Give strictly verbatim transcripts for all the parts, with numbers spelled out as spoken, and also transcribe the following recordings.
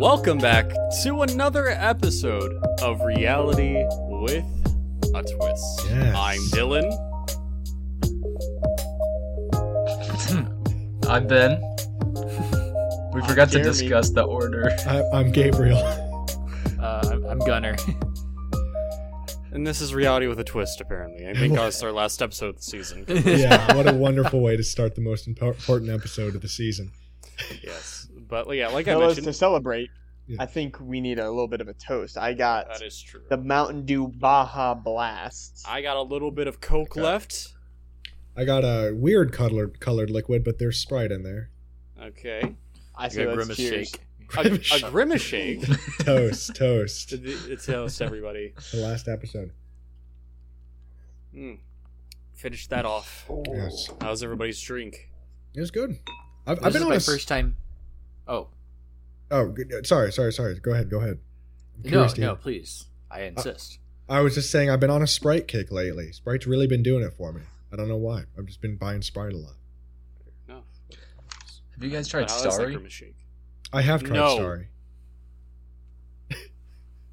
Welcome back to another episode of Reality with a Twist. Yes. I'm Dylan. I'm Ben. We forgot to discuss the order. I, I'm Gabriel. Uh, I'm, I'm Gunner. And this is Reality with a Twist, apparently. I think that was our last episode of the season. Yeah, what a wonderful way to start the most important episode of the season. Yes, but yeah, like Fellas, I mentioned, to celebrate, yeah. I think we need a little bit of a toast. I got that is true. The Mountain Dew Baja Blast. I got a little bit of Coke I left. I got a weird colored colored liquid, but there's Sprite in there. Okay, I say that's Grimace Shake. A, a Grimace Shake. Toast, toast. It's toast, everybody. The last episode. Mm. Finish that off. Oh. Yes. How's everybody's drink? It was good. I've, I've been on my a... first time. Oh. Oh, sorry, sorry, sorry. Go ahead, go ahead. No, no, please. I insist. I, I was just saying I've been on a Sprite kick lately. Sprite's really been doing it for me. I don't know why. I've just been buying Sprite a lot. No. Have you guys tried no, Starry? Like I have tried no. Starry.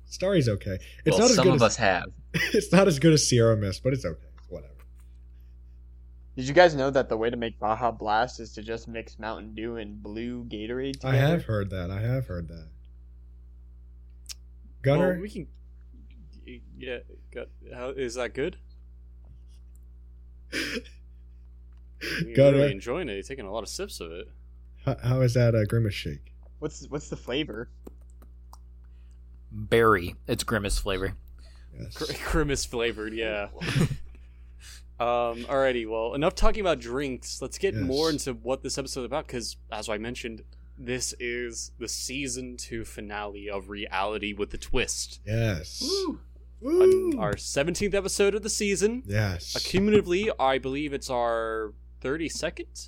Starry's okay. It's well, not as some good of as, us have. It's not as good as Sierra Mist, but it's okay. Did you guys know that the way to make Baja Blast is to just mix Mountain Dew and blue Gatorade together? I have heard that. I have heard that. Gunner? Well, we can... Yeah. Got, how, is that good? You're really enjoying it. You're taking a lot of sips of it. How, how is that a Grimace Shake? What's what's the flavor? Berry. It's Grimace flavor. Yes. Gr- Grimace flavored, yeah. Um, alrighty, well, enough talking about drinks. Let's get yes. more into what this episode is about, because, as I mentioned, this is the season two finale of Reality with a Twist. Yes. Woo. Woo. Our seventeenth episode of the season. Yes. Accumulatively, I believe it's our thirty-second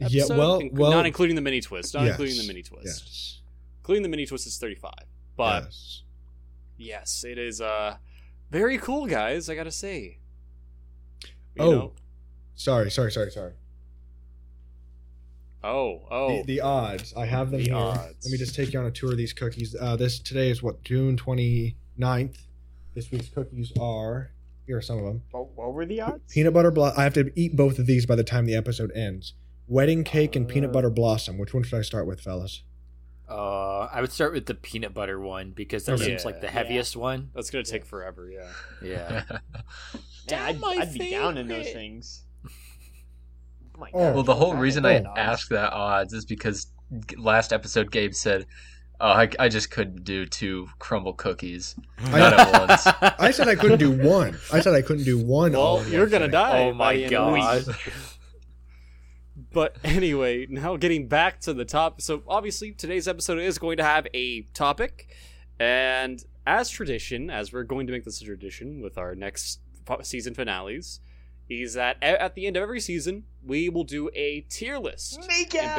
episode. Yeah, well, inc- well... Not including the mini-twist. Not yes. including the mini-twist. Yes. Including the mini-twist is thirty-five. But, yes, yes it is uh, very cool, guys, I gotta say. You oh, know. sorry, sorry, sorry, sorry. Oh, oh. The, the odds. I have them the here. Odds. Let me just take you on a tour of these cookies. Uh, this Today is, what, June twenty-ninth. This week's cookies are... Here are some of them. What, what were the odds? Peanut butter blossom. I have to eat both of these by the time the episode ends. Wedding cake uh, and peanut butter blossom. Which one should I start with, fellas? Uh, I would start with the peanut butter one, because that okay. seems like the heaviest yeah. one. That's going to take yeah. forever, yeah. Yeah. Yeah, I'd, I'd be down in those things. Oh my God. Well, the whole reason I asked that odds is because last episode Gabe said, oh, I, I just couldn't do two crumble cookies. Not at once. I said I couldn't do one. I said I couldn't do one. Well, you're going to die. Oh, my God. But anyway, now getting back to the top. So obviously today's episode is going to have a topic. And as tradition, as we're going to make this a tradition with our next season finales, is that at the end of every season we will do a tier list. Make out.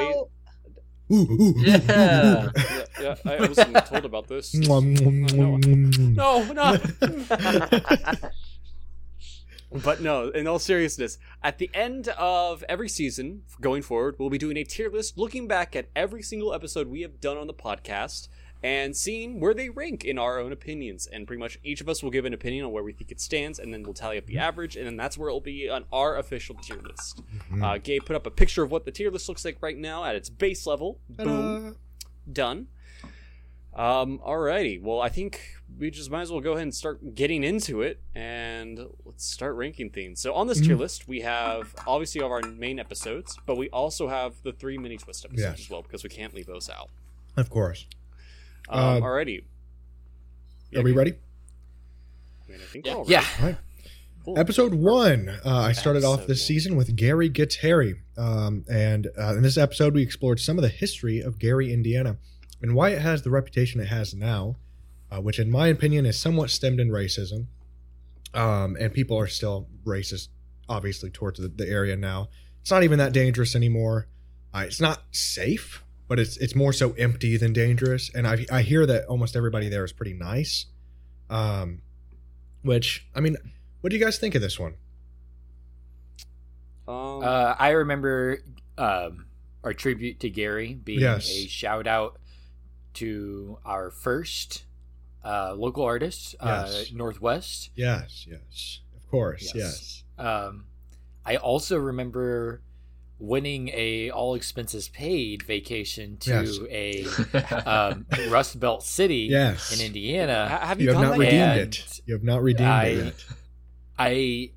Ba- ooh, ooh, yeah. Ooh, ooh, ooh. yeah, yeah. I wasn't told about this. no, no, no. But no, in all seriousness, at the end of every season going forward, we'll be doing a tier list, looking back at every single episode we have done on the podcast and seeing where they rank in our own opinions. And pretty much each of us will give an opinion on where we think it stands, and then we'll tally up the average, and then that's where it'll be on our official tier list. Mm-hmm. Uh, Gabe put up a picture of what the tier list looks like right now at its base level. Ta-da. Boom. Done. Um, alrighty. Well, I think we just might as well go ahead and start getting into it, and let's start ranking things. So on this mm-hmm. tier list, we have, obviously, all of our main episodes, but we also have the three mini-twist episodes yes. as well, because we can't leave those out. Of course. Um, um, alrighty. Yeah, are we ready? I mean, I think yeah. we're all ready. Yeah. All right. Cool. Episode one. Uh, I started episode off this one. season with Gary Gets Harry. Um, and uh, in this episode, we explored some of the history of Gary, Indiana, and why it has the reputation it has now, uh, which, in my opinion, is somewhat stemmed in racism. Um, and people are still racist, obviously, towards the, the area now. It's not even that dangerous anymore. Uh, it's not safe, but it's it's more so empty than dangerous. And I I hear that almost everybody there is pretty nice. Um, which, I mean, what do you guys think of this one? Um, uh, I remember um, our tribute to Gary being yes. a shout out to our first uh, local artist, yes. uh, Northwest. Yes, yes, of course, yes. yes. Um, I also remember winning a all expenses paid vacation to yes. a um, Rust Belt city yes. in Indiana. Have you, you have not that? redeemed and it. You have not redeemed I, it. Yet. I.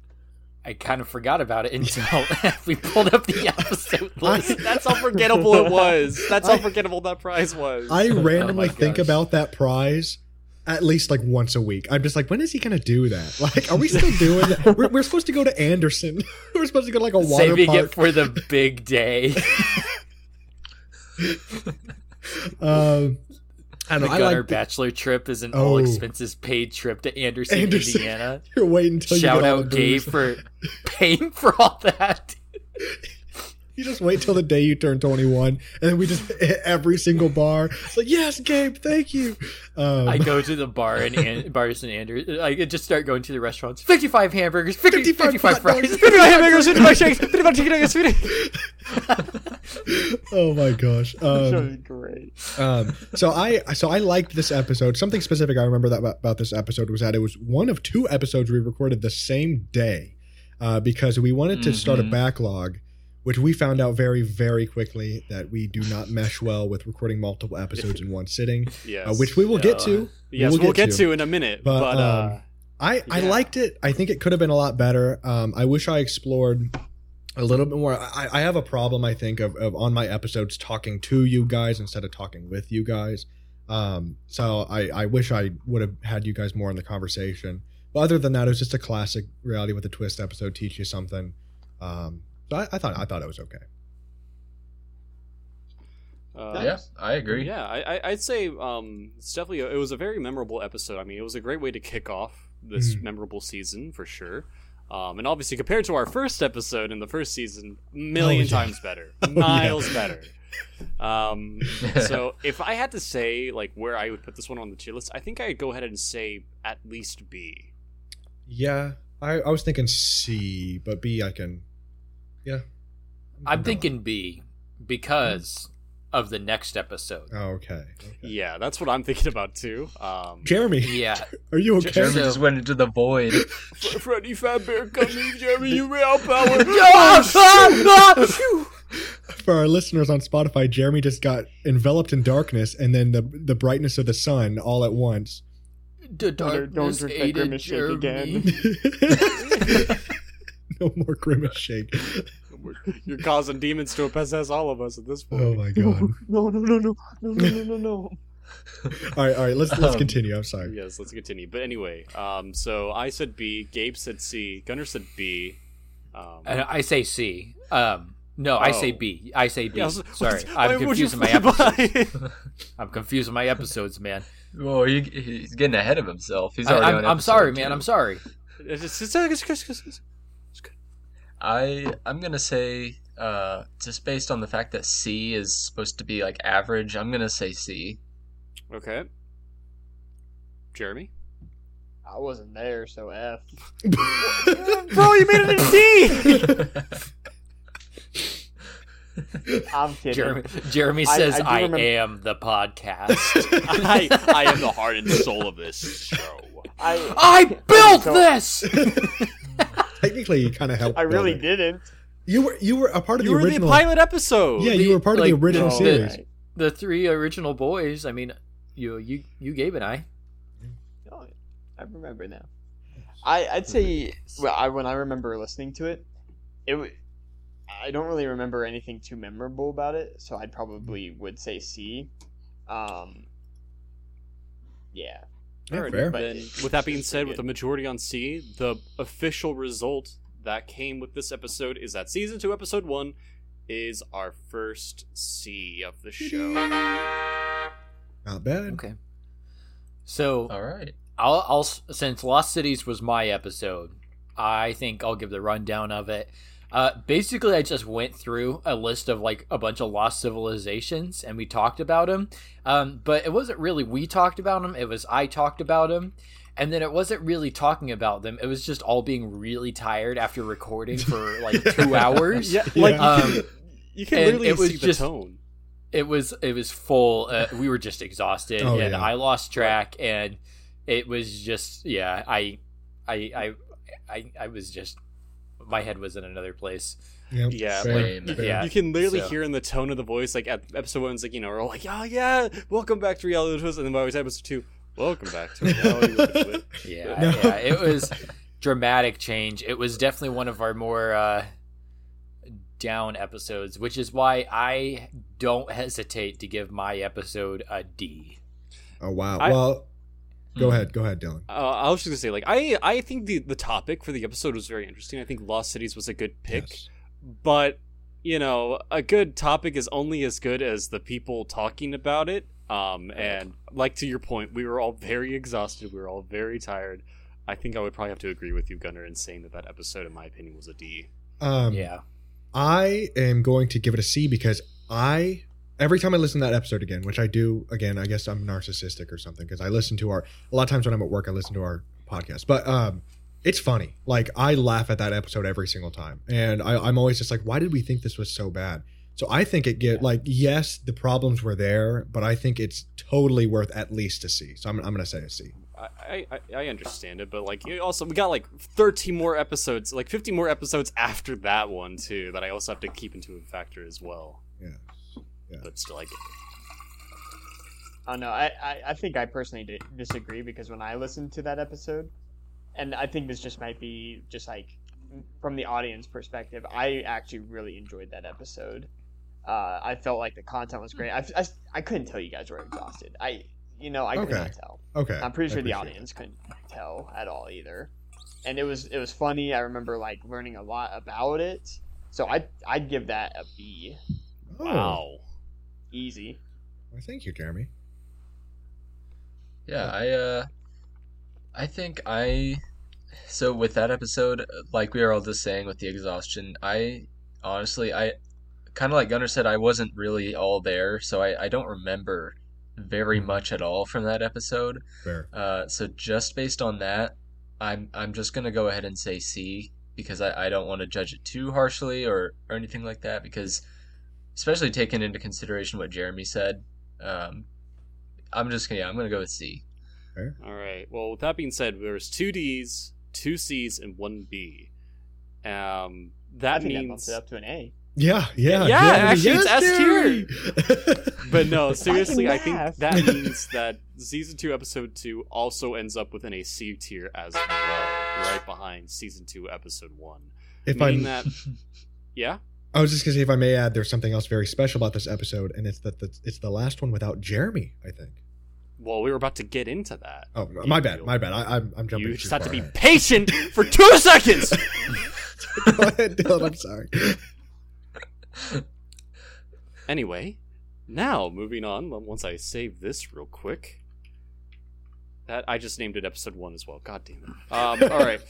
I kind of forgot about it until we pulled up the episode list. I, That's how forgettable it was. That's I, how forgettable that prize was. I randomly oh think about that prize at least like once a week. I'm just like, when is he going to do that? Like, are we still doing that? We're, we're supposed to go to Anderson. We're supposed to go to like a water Saving park. Saving it for the big day. um, And the I Gunner like the, Bachelor trip is an oh, all-expenses-paid trip to Anderson, Anderson, Indiana. You're waiting until Shout you Shout out Gabe for paying for all that. You just wait till the day you turn twenty-one, and then we just hit every single bar. It's like, yes, Gabe, thank you. Um, I go to the bar in An- bars in Anderson. I just start going to the restaurants. fifty-five hamburgers, fifty, fifty-five, fifty-five fries, fifty-five hamburgers, fifty-five shakes, fifty-five chicken nuggets, fifty... Oh my gosh, um, that was great. um so i so i liked this episode. Something specific I remember that about, about this episode was that it was one of two episodes we recorded the same day, uh because we wanted to mm-hmm. start a backlog, which we found out very very quickly that we do not mesh well with recording multiple episodes in one sitting. Yes. Uh, which we will get to. Uh, yes, we'll, we'll get, get to. to in a minute, but, but uh um, i yeah. i liked it. I think it could have been a lot better. um I wish I explored a little bit more. I, I have a problem, I think, of, of on my episodes talking to you guys instead of talking with you guys. Um, so I, I wish I would have had you guys more in the conversation. But other than that, it was just a classic Reality with a Twist episode. Teach you something. Um, so I, I thought I thought it was okay. Uh, yeah, I agree. Yeah, I, I'd say um, it's definitely a, it was a very memorable episode. I mean, it was a great way to kick off this mm-hmm. memorable season for sure. Um, and obviously, compared to our first episode in the first season, million oh, yeah. times better, oh, miles yeah. better. Um, so if I had to say like where I would put this one on the tier list, I think I'd go ahead and say at least B. Yeah, I, I was thinking C, but B I can. Yeah, I'm, I'm thinking B because hmm. of the next episode. Oh, okay. okay. Yeah, that's what I'm thinking about too. Um, Jeremy. Yeah. Are you okay? Jeremy so, just went into the void. Freddy Fazbear, come in, Jeremy, you real power. For our listeners on Spotify, Jeremy just got enveloped in darkness and then the the brightness of the sun all at once. The darkness don't, don't drink that Grimace Shake again. No more Grimace Shake. You're causing demons to possess all of us at this point. Oh my god. No, no, no, no, no, no, no, no, no. all right all right let's let's um, continue. I'm sorry. Yes, let's continue. But anyway, um so I said B, Gabe said C, Gunnar said B, um and I say C. um no oh. I say B. I say B. Yeah, I was, sorry I'm confusing my episodes. I'm confusing my episodes, man. Well, he, he's getting ahead of himself. He's already I, I'm, on I'm sorry two. man I'm sorry it's, it's, it's, it's, it's, I, I'm going to say, uh, just based on the fact that C is supposed to be, like, average, I'm going to say C. Okay. Jeremy? I wasn't there, so F. Bro, you made it a D! I'm kidding. Jeremy, Jeremy says, I, I, I remember... am the podcast. I, I am the heart and soul of this show. I, I built so... this! Technically, you kind of helped. I really it. didn't. You were you were a part of you the original. You were the pilot episode. Yeah, the, you were part like, of the original no, series. The, the three original boys. I mean, you you you Gabe and I. Oh, I remember now. I I'd say well, I, when I remember listening to it, it I don't really remember anything too memorable about it, so I probably would say C. Um. Yeah. Fair. Fair. But with that being said, with the majority on C, the official result that came with this episode is that season two, episode one, is our first C of the show. Not bad. Okay. So, all right. I'll, I'll since Lost Cities was my episode, I think I'll give the rundown of it. Uh, basically, I just went through a list of like a bunch of lost civilizations and we talked about them. Um, but it wasn't really we talked about them. It was I talked about them. And then it wasn't really talking about them. It was just all being really tired after recording for like two hours. Yeah, like um, you can, you can literally see the just, tone. It was it was full. Uh, we were just exhausted, oh, and yeah. I lost track, and it was just yeah. I, I, I, I, I was just my head was in another place. Yep, yeah, same, like, yeah, you can literally so. hear in the tone of the voice, like at episode one's like, you know, we're all like, oh yeah, welcome back to Reality with a Twist, and then by episode two, welcome back to Reality with a Twist. Yeah, no. yeah, it was dramatic change. It was definitely one of our more uh, down episodes, which is why I don't hesitate to give my episode a D. Oh wow! I, well, go ahead, go ahead, Dylan. Uh, I was just gonna say, like, I, I think the the topic for the episode was very interesting. I think Lost Cities was a good pick. Yes. But, you know, a good topic is only as good as the people talking about it. Um, and like to your point, we were all very exhausted. We were all very tired. I think I would probably have to agree with you, Gunnar, in saying that that episode, in my opinion, was a D. Um, yeah. I am going to give it a C because I, every time I listen to that episode again, which I do, again, I guess I'm narcissistic or something because I listen to our, a lot of times when I'm at work, I listen to our podcast. But, um. It's funny. Like, I laugh at that episode every single time. And I, I'm always just like, why did we think this was so bad? So I think it get like, yes, the problems were there, but I think it's totally worth at least a C. So I'm, I'm going to say a C. I, I, I understand it, but, like, also we got, like, thirty more episodes, like fifty more episodes after that one, too, that I also have to keep into a factor as well. Yeah. yeah. But still, I get it. Oh, no, I, I, I think I personally disagree because when I listened to that episode, and I think this just might be just like from the audience perspective, I actually really enjoyed that episode. Uh, I felt like the content was great. I, I, I couldn't tell you guys were exhausted. I, you know, I could okay. not tell. Okay. I'm pretty sure the audience it. couldn't tell at all either. And it was, it was funny. I remember like learning a lot about it. So I, I'd give that a B. Oh. Wow. Easy. Well, thank you, Jeremy. Yeah. I, uh, I think I, so with that episode, like we were all just saying with the exhaustion, I honestly, I kind of like Gunnar said, I wasn't really all there. So I, I don't remember very much at all from that episode. Fair. Uh, so just based on that, I'm I'm just going to go ahead and say C because I, I don't want to judge it too harshly or, or anything like that because especially taking into consideration what Jeremy said, um, I'm just going to, yeah, I'm going to go with C. All right. Well, with that being said, there's two D's, two C's, and one B. Um, that I think means that bumps it up to an A. Yeah, yeah, yeah. yeah actually, yes, it's S tier. But no, seriously, I, I think that means that season two, episode two, also ends up within a C tier as well, right behind season two, episode one. If I that, yeah. I was just gonna say, if I may add, there's something else very special about this episode, and it's that the, it's the last one without Jeremy, I think. Well, we were about to get into that. Oh, my bad, my bad. I, I'm, I'm jumping. You just have to be patient for two seconds. Go ahead, Dylan. I'm sorry. Anyway, now moving on. Once I save this real quick, that I just named it episode one as well. God damn it. Um, all right.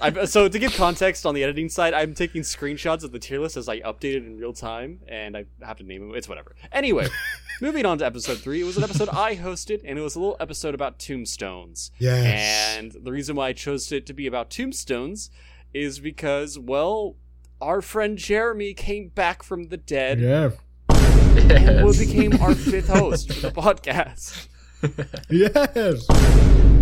I've, so to give context on the editing side, I'm taking screenshots of the tier list as I update it in real time, and I have to name it. It's whatever. Anyway, moving on to episode three. It was an episode I hosted, and it was a little episode about tombstones. Yes. And the reason why I chose it to be about tombstones is because, well, our friend Jeremy came back from the dead. Yeah. And yes. became our fifth host for the podcast. Yes.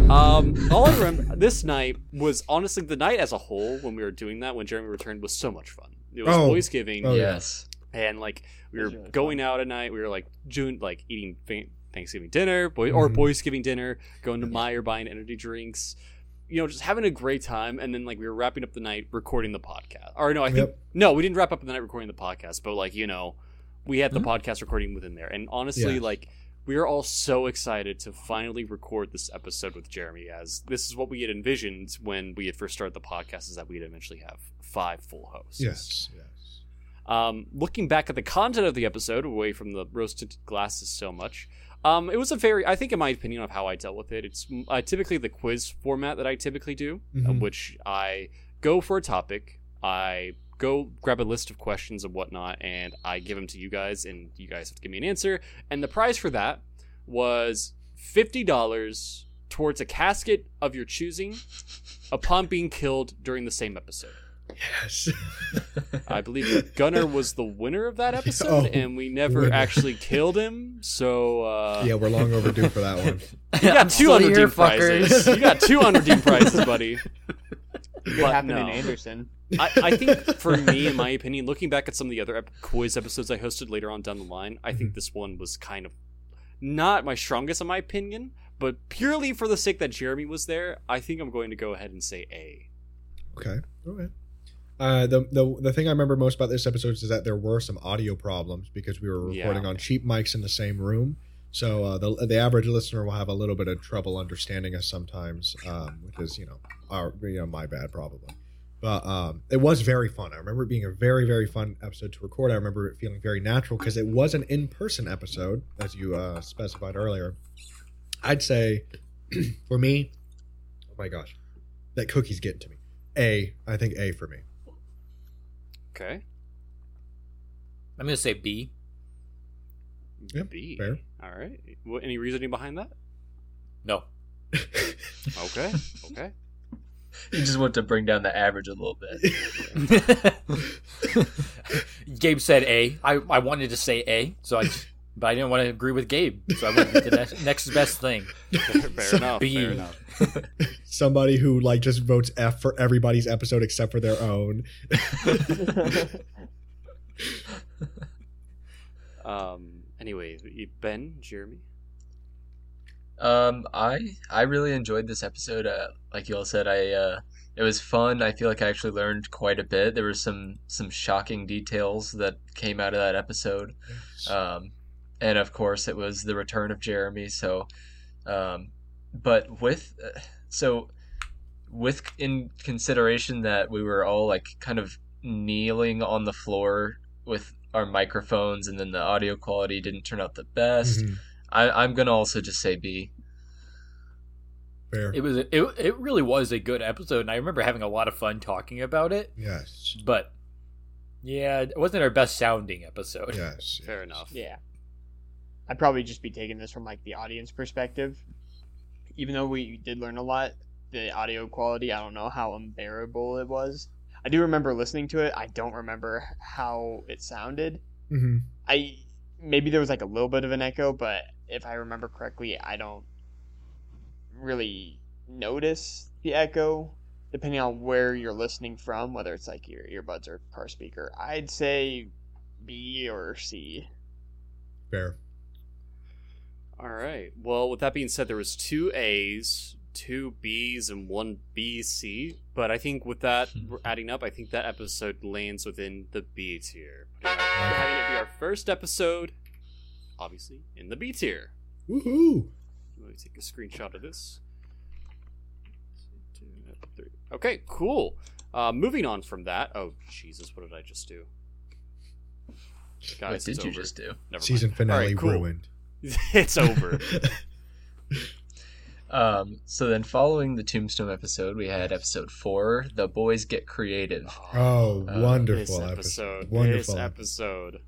Um, all I remember this night was honestly the night as a whole when we were doing that when Jeremy returned was so much fun. It was oh. Boysgiving, oh, yes, and like we were really going fun. out at night. We were like June, like eating Thanksgiving dinner, boy or mm. Boysgiving dinner, going to Meijer, buying energy drinks. You know, just having a great time, and then like we were wrapping up the night recording the podcast. Or no, I think yep. no, we didn't wrap up the night recording the podcast, but like you know, we had the mm-hmm. podcast recording within there, and honestly, yeah. like. We are all so excited to finally record this episode with Jeremy, as this is what we had envisioned when we had first started the podcast, is that we'd eventually have five full hosts. Yes, yes. Um, looking back at the content of the episode, away from the roasted glasses so much, um, it was a very, I think in my opinion of how I dealt with it, it's uh, typically the quiz format that I typically do, mm-hmm. in which I go for a topic, I go grab a list of questions and whatnot, and I give them to you guys, and you guys have to give me an answer. And the prize for that was fifty dollars towards a casket of your choosing upon being killed during the same episode. Yes. I believe Gunnar was the winner of that episode, oh, and we never winner. actually killed him. So uh... yeah, we're long overdue for that one. You got two unredeemed prizes. You got two unredeemed prizes, buddy. It happened no. in Anderson. I, I think for me, in my opinion, looking back at some of the other ep- quiz episodes I hosted later on down the line, I think this one was kind of not my strongest in my opinion, but purely for the sake that Jeremy was there, I think I'm going to go ahead and say A. Okay. All right. Uh, the, the the thing I remember most about this episode is that there were some audio problems because we were recording yeah. on cheap mics in the same room. So uh, the the average listener will have a little bit of trouble understanding us sometimes, um, which is, you know, our, you know, my bad probably. But um, it was very fun. I remember it being a very, very fun episode to record. I remember it feeling very natural because it was an in-person episode, as you uh, specified earlier. I'd say, for me, oh my gosh, that cookie's getting to me. A, I think A for me. Okay. I'm going to say B. Yeah, B. Fair. All right. Well, any reasoning behind that? No. Okay. Okay. You just want to bring down the average a little bit. Gabe said A. I, I wanted to say A, so I, just, but I didn't want to agree with Gabe, so I went to the next, next best thing. Fair, fair enough. B. Fair enough. Somebody who like just votes F for everybody's episode except for their own. um. Anyway, Ben, Jeremy. Um, I I really enjoyed this episode. Uh, like you all said, I uh, it was fun. I feel like I actually learned quite a bit. There were some some shocking details that came out of that episode, yes. um, and of course it was the return of Jeremy. So, um, but with so with in consideration that we were all like kind of kneeling on the floor with our microphones, and then the audio quality didn't turn out the best. Mm-hmm. I, I'm gonna also just say B. Fair. It was it, it really was a good episode, and I remember having a lot of fun talking about it. Yes, but yeah, it wasn't our best sounding episode. Yes, fair yes. enough. Yeah, I'd probably just be taking this from like the audience perspective. Even though we did learn a lot, the audio quality, I don't know how unbearable it was. I do remember listening to it. I don't remember how it sounded. Mm-hmm. I maybe there was like a little bit of an echo, but if I remember correctly, I don't really notice the echo depending on where you're listening from, whether it's like your earbuds or car speaker. I'd say B or C. Fair. All right. Well, with that being said, there was two A's, two B's, and one B C, but I think with that adding up, I think that episode lands within the B tier. But having it be our first episode, obviously, in the B tier. Woohoo! Let me take a screenshot of this. Okay, cool. Uh, moving on from that. Oh, Jesus, what did I just do? Guys, what did it's you over. just do? Never Season mind. finale right, cool. ruined. It's over. Um, so then following the Tombstone episode, we had episode four, The Boys Get Creative. Oh, uh, wonderful this episode. episode. Wonderful. This episode.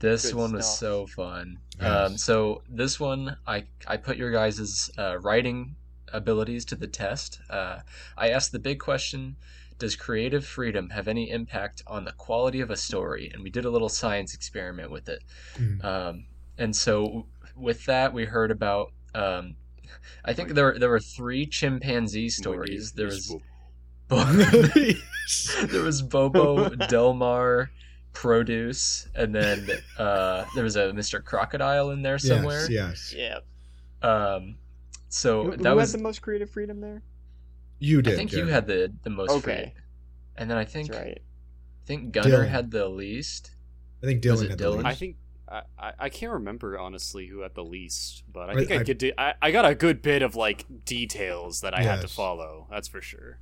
This Good one stuff. was so fun. Yes. Um, so this one, I, I put your guys' uh, writing abilities to the test. Uh, I asked the big question, does creative freedom have any impact on the quality of a story? And we did a little science experiment with it. Mm. Um, and so with that, we heard about, um, I think there there were three chimpanzee stories. There was there was Bobo, Delmar, Produce, and then uh, there was a Mister Crocodile in there somewhere. Yes, yes. Yeah. Um, so who, who that was had the most creative freedom there. You did. I think yeah. you had the the most. Okay. Freedom. And then I think right. I think Gunnar Dylan. had the least. I think Dylan had Dylan? the least. I think. I, I can't remember, honestly, who at the least, but I think I, I could do... I, I got a good bit of, like, details that I yes. had to follow. That's for sure.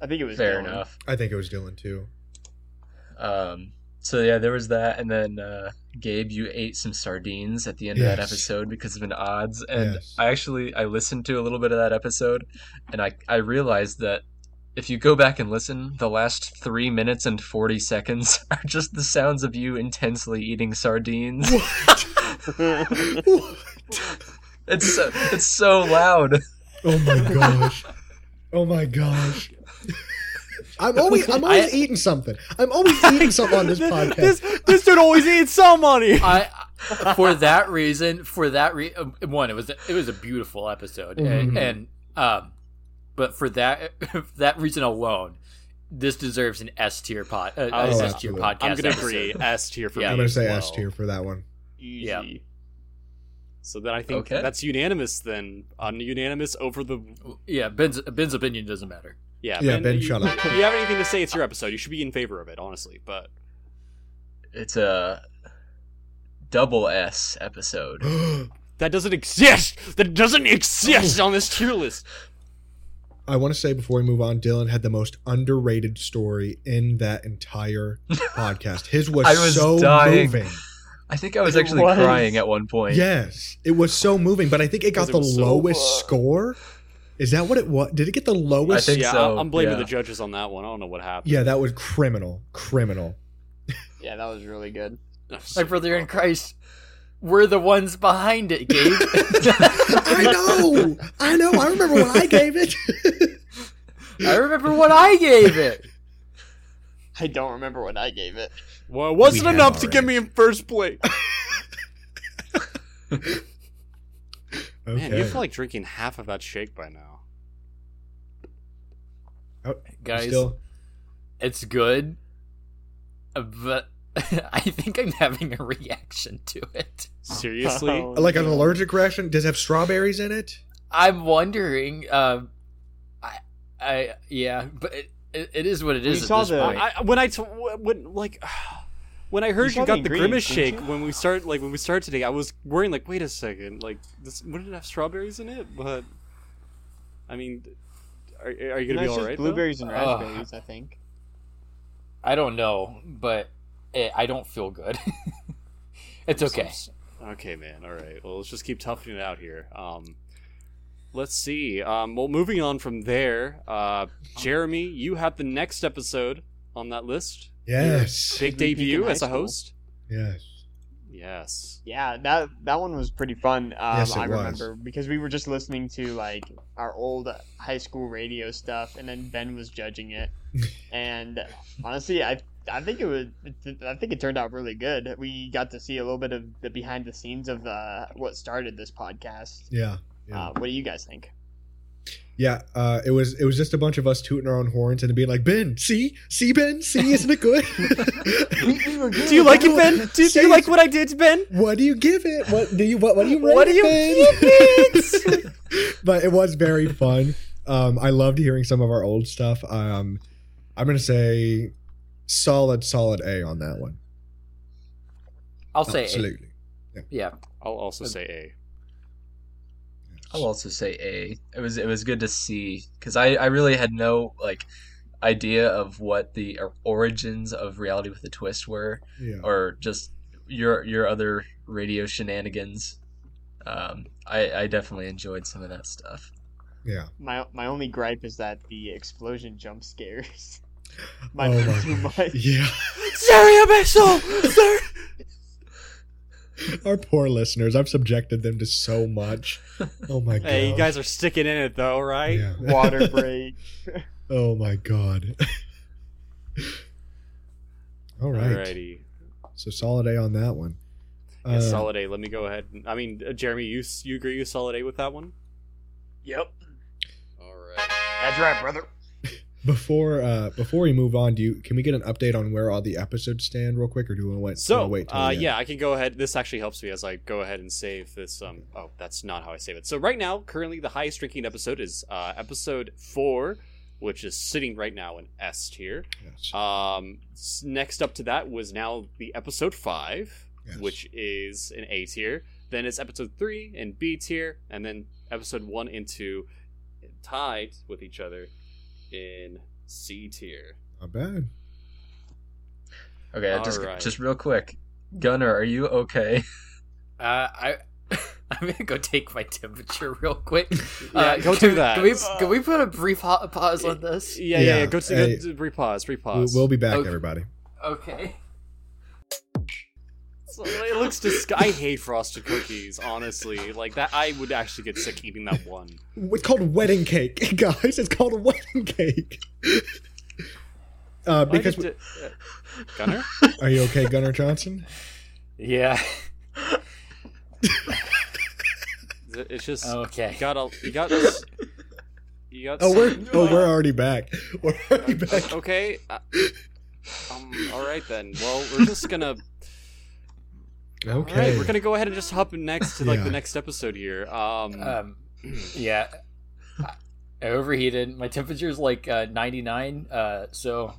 I think it was Fair Dylan. enough. I think it was Dylan, too. Um. So, yeah, there was that, and then, uh, Gabe, you ate some sardines at the end yes. of that episode because of an odds, and yes. I actually... I listened to a little bit of that episode, and I, I realized that if you go back and listen, the last three minutes and forty seconds are just the sounds of you intensely eating sardines. What? What? It's so, it's so loud. Oh my gosh! Oh my gosh! I'm always I'm always I, eating something. I'm always eating something on this podcast. This, this dude always eats somebody. I for that reason, for that re- one, it was it was a beautiful episode, mm-hmm. and, and um, but for that for that reason alone, this deserves an S tier pod. Uh, oh, S tier podcast. I'm gonna agree S tier for. Yeah, me I'm gonna say well. S tier for that one. Easy. Yeah. So then I think okay. that's unanimous. Then on unanimous over the yeah Ben's Ben's opinion doesn't matter. Yeah, yeah, Ben, Ben you, shut up. If you have anything to say, it's your episode. You should be in favor of it, honestly, but... It's a double S episode. That doesn't exist! That doesn't exist on this tier list! I want to say before we move on, Dylan had the most underrated story in that entire podcast. His was, I was so dying. moving. I think I was it actually was. crying at one point. Yes, it was so moving, but I think it got the it lowest so score. Is that what it was? Did it get the lowest? I think yeah, so. I'm blaming yeah. the judges on that one. I don't know what happened. Yeah, that was criminal. Criminal. Yeah, that was really good. Was My so brother awful. in Christ, we're the ones behind it, Gabe. I know. I know. I remember when I gave it. I remember when I gave it. I don't remember when I gave it. Well, it wasn't we enough to right. get me in first place. Okay. Man, you feel like drinking half of that shake by now. Oh, guys, still... it's good, but I think I'm having a reaction to it. Seriously? Oh, like an allergic reaction? Does it have strawberries in it? I'm wondering. Uh, I, I, yeah, but it, it, it is what it is. We at saw this the, point. I, when I t- when like. When I heard you, you got the Grimace Shake, when we start, like when we started today, I was worrying, like, wait a second, like, this wouldn't it have strawberries in it? But, I mean, are, are you gonna no, be all right? Blueberries though? and raspberries, uh, I think. I don't know, but it, I don't feel good. It's okay. Okay, man. All right. Well, let's just keep toughing it out here. Um, let's see. Um, well, moving on from there, uh, Jeremy, you have the next episode on that list. Yes. Big debut as a host. Yes. Yes. Yeah, that that one was pretty fun. Um, yes, it I remember was. Because we were just listening to like our old high school radio stuff, and then Ben was judging it. And honestly, I I think it was I think it turned out really good. We got to see a little bit of the behind the scenes of uh, what started this podcast. Yeah. yeah. Uh, what do you guys think? Yeah, uh, it was it was just a bunch of us tooting our own horns and being like, Ben, see? See, Ben? See? Isn't it good? we, we were good. Do you like it, Ben? Do, do you like what I did, Ben? What do you give it? What do you What, what do you rate What do you it, give it? But it was very fun. Um, I loved hearing some of our old stuff. Um, I'm going to say solid, solid A on that one. I'll say Absolutely. A. Absolutely. Yeah. yeah. I'll also say A. I'll also say A. It was it was good to see because I, I really had no like idea of what the origins of Reality with a Twist were, yeah. or just your your other radio shenanigans. Um, I I definitely enjoyed some of that stuff. Yeah. My my only gripe is that the explosion jump scares might oh be too much. Yeah. Sierra Mist. Sir. Our poor listeners. I've subjected them to so much. Oh, my God. Hey, you guys are sticking in it, though, right? Yeah. Water break. Oh, my God. All right. Alrighty. So, solid A on that one. Yeah, uh, solid A. Let me go ahead. I mean, uh, Jeremy, you you agree you solid A with that one? Yep. All right. That's right, brother. Before uh, before we move on, do you can we get an update on where all the episodes stand real quick, or do we want to wait? So, wait till uh, yeah, I can go ahead. This actually helps me as I go ahead and save this. Um, oh, that's not how I save it. So right now, currently, the highest ranking episode is uh, episode four, which is sitting right now in S tier. Yes. Um, next up to that was now the episode five, yes. which is an A tier. Then it's episode three in B tier, and then episode one and two tied with each other. In C tier. Not bad. Okay, All just right. just real quick, Gunnar, are you okay? Uh, I I'm gonna go take my temperature real quick. yeah, uh, go do that. Can we, can we put a brief ho- pause on this? Yeah, yeah, yeah. yeah. Go to hey, go, repause, repause. We'll, we'll be back, okay. everybody. Okay. So it looks disgusting. I hate frosted cookies, honestly. Like that, I would actually get sick eating that one. It's called wedding cake, guys. It's called wedding cake. Uh, because d- uh, Gunner, are you okay, Gunner Johnson? Yeah. It's just oh, okay. You got a, you got this. You got. Oh, we're oh, we're already back. We're already uh, back. Okay. Uh, um. All right then. Well, we're just gonna. Okay. All right, we're gonna go ahead and just hop next to like yeah. the next episode here. Um. um yeah. I overheated. My temperature's like uh, ninety-nine. Uh. So.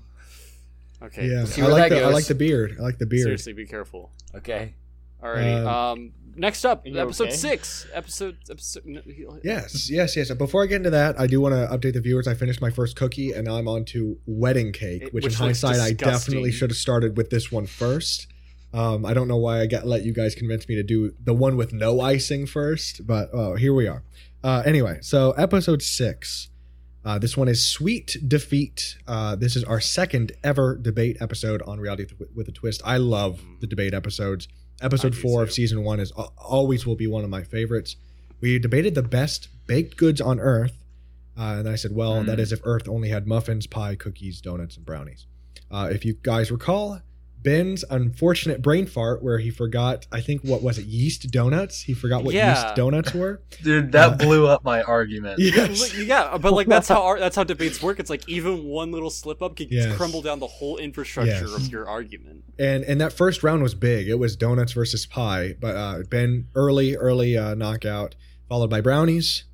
Okay. Yeah. See I like the, I like the beard. I like the beard. Seriously, be careful. Okay. Alrighty. Um, um, next up, episode okay? six. Episode. episode no, yes, yes, yes. Before I get into that, I do want to update the viewers. I finished my first cookie, and I'm on to wedding cake, it, which, which in hindsight, disgusting. I definitely should have started with this one first. Um, I don't know why I got let you guys convince me to do the one with no icing first, but oh, here we are. Uh, anyway, so episode six. Uh, this one is Sweet Defeat. Uh, this is our second ever debate episode on Reality with a Twist. I love the debate episodes. Episode four of season one is always will be one of my favorites. We debated the best baked goods on Earth. Uh, and I said, well, mm. that is if Earth only had muffins, pie, cookies, donuts, and brownies. Uh, if you guys recall, Ben's unfortunate brain fart where he forgot, I think, what was it, yeast donuts? He forgot what yeah. yeast donuts were. Dude, that uh, blew up my argument. Yes. Yeah, but like that's how our, that's how debates work. It's like even one little slip up can yes. crumble down the whole infrastructure yes. of your argument. And and that first round was big. It was donuts versus pie. But uh, Ben early, early uh, knockout, followed by brownies,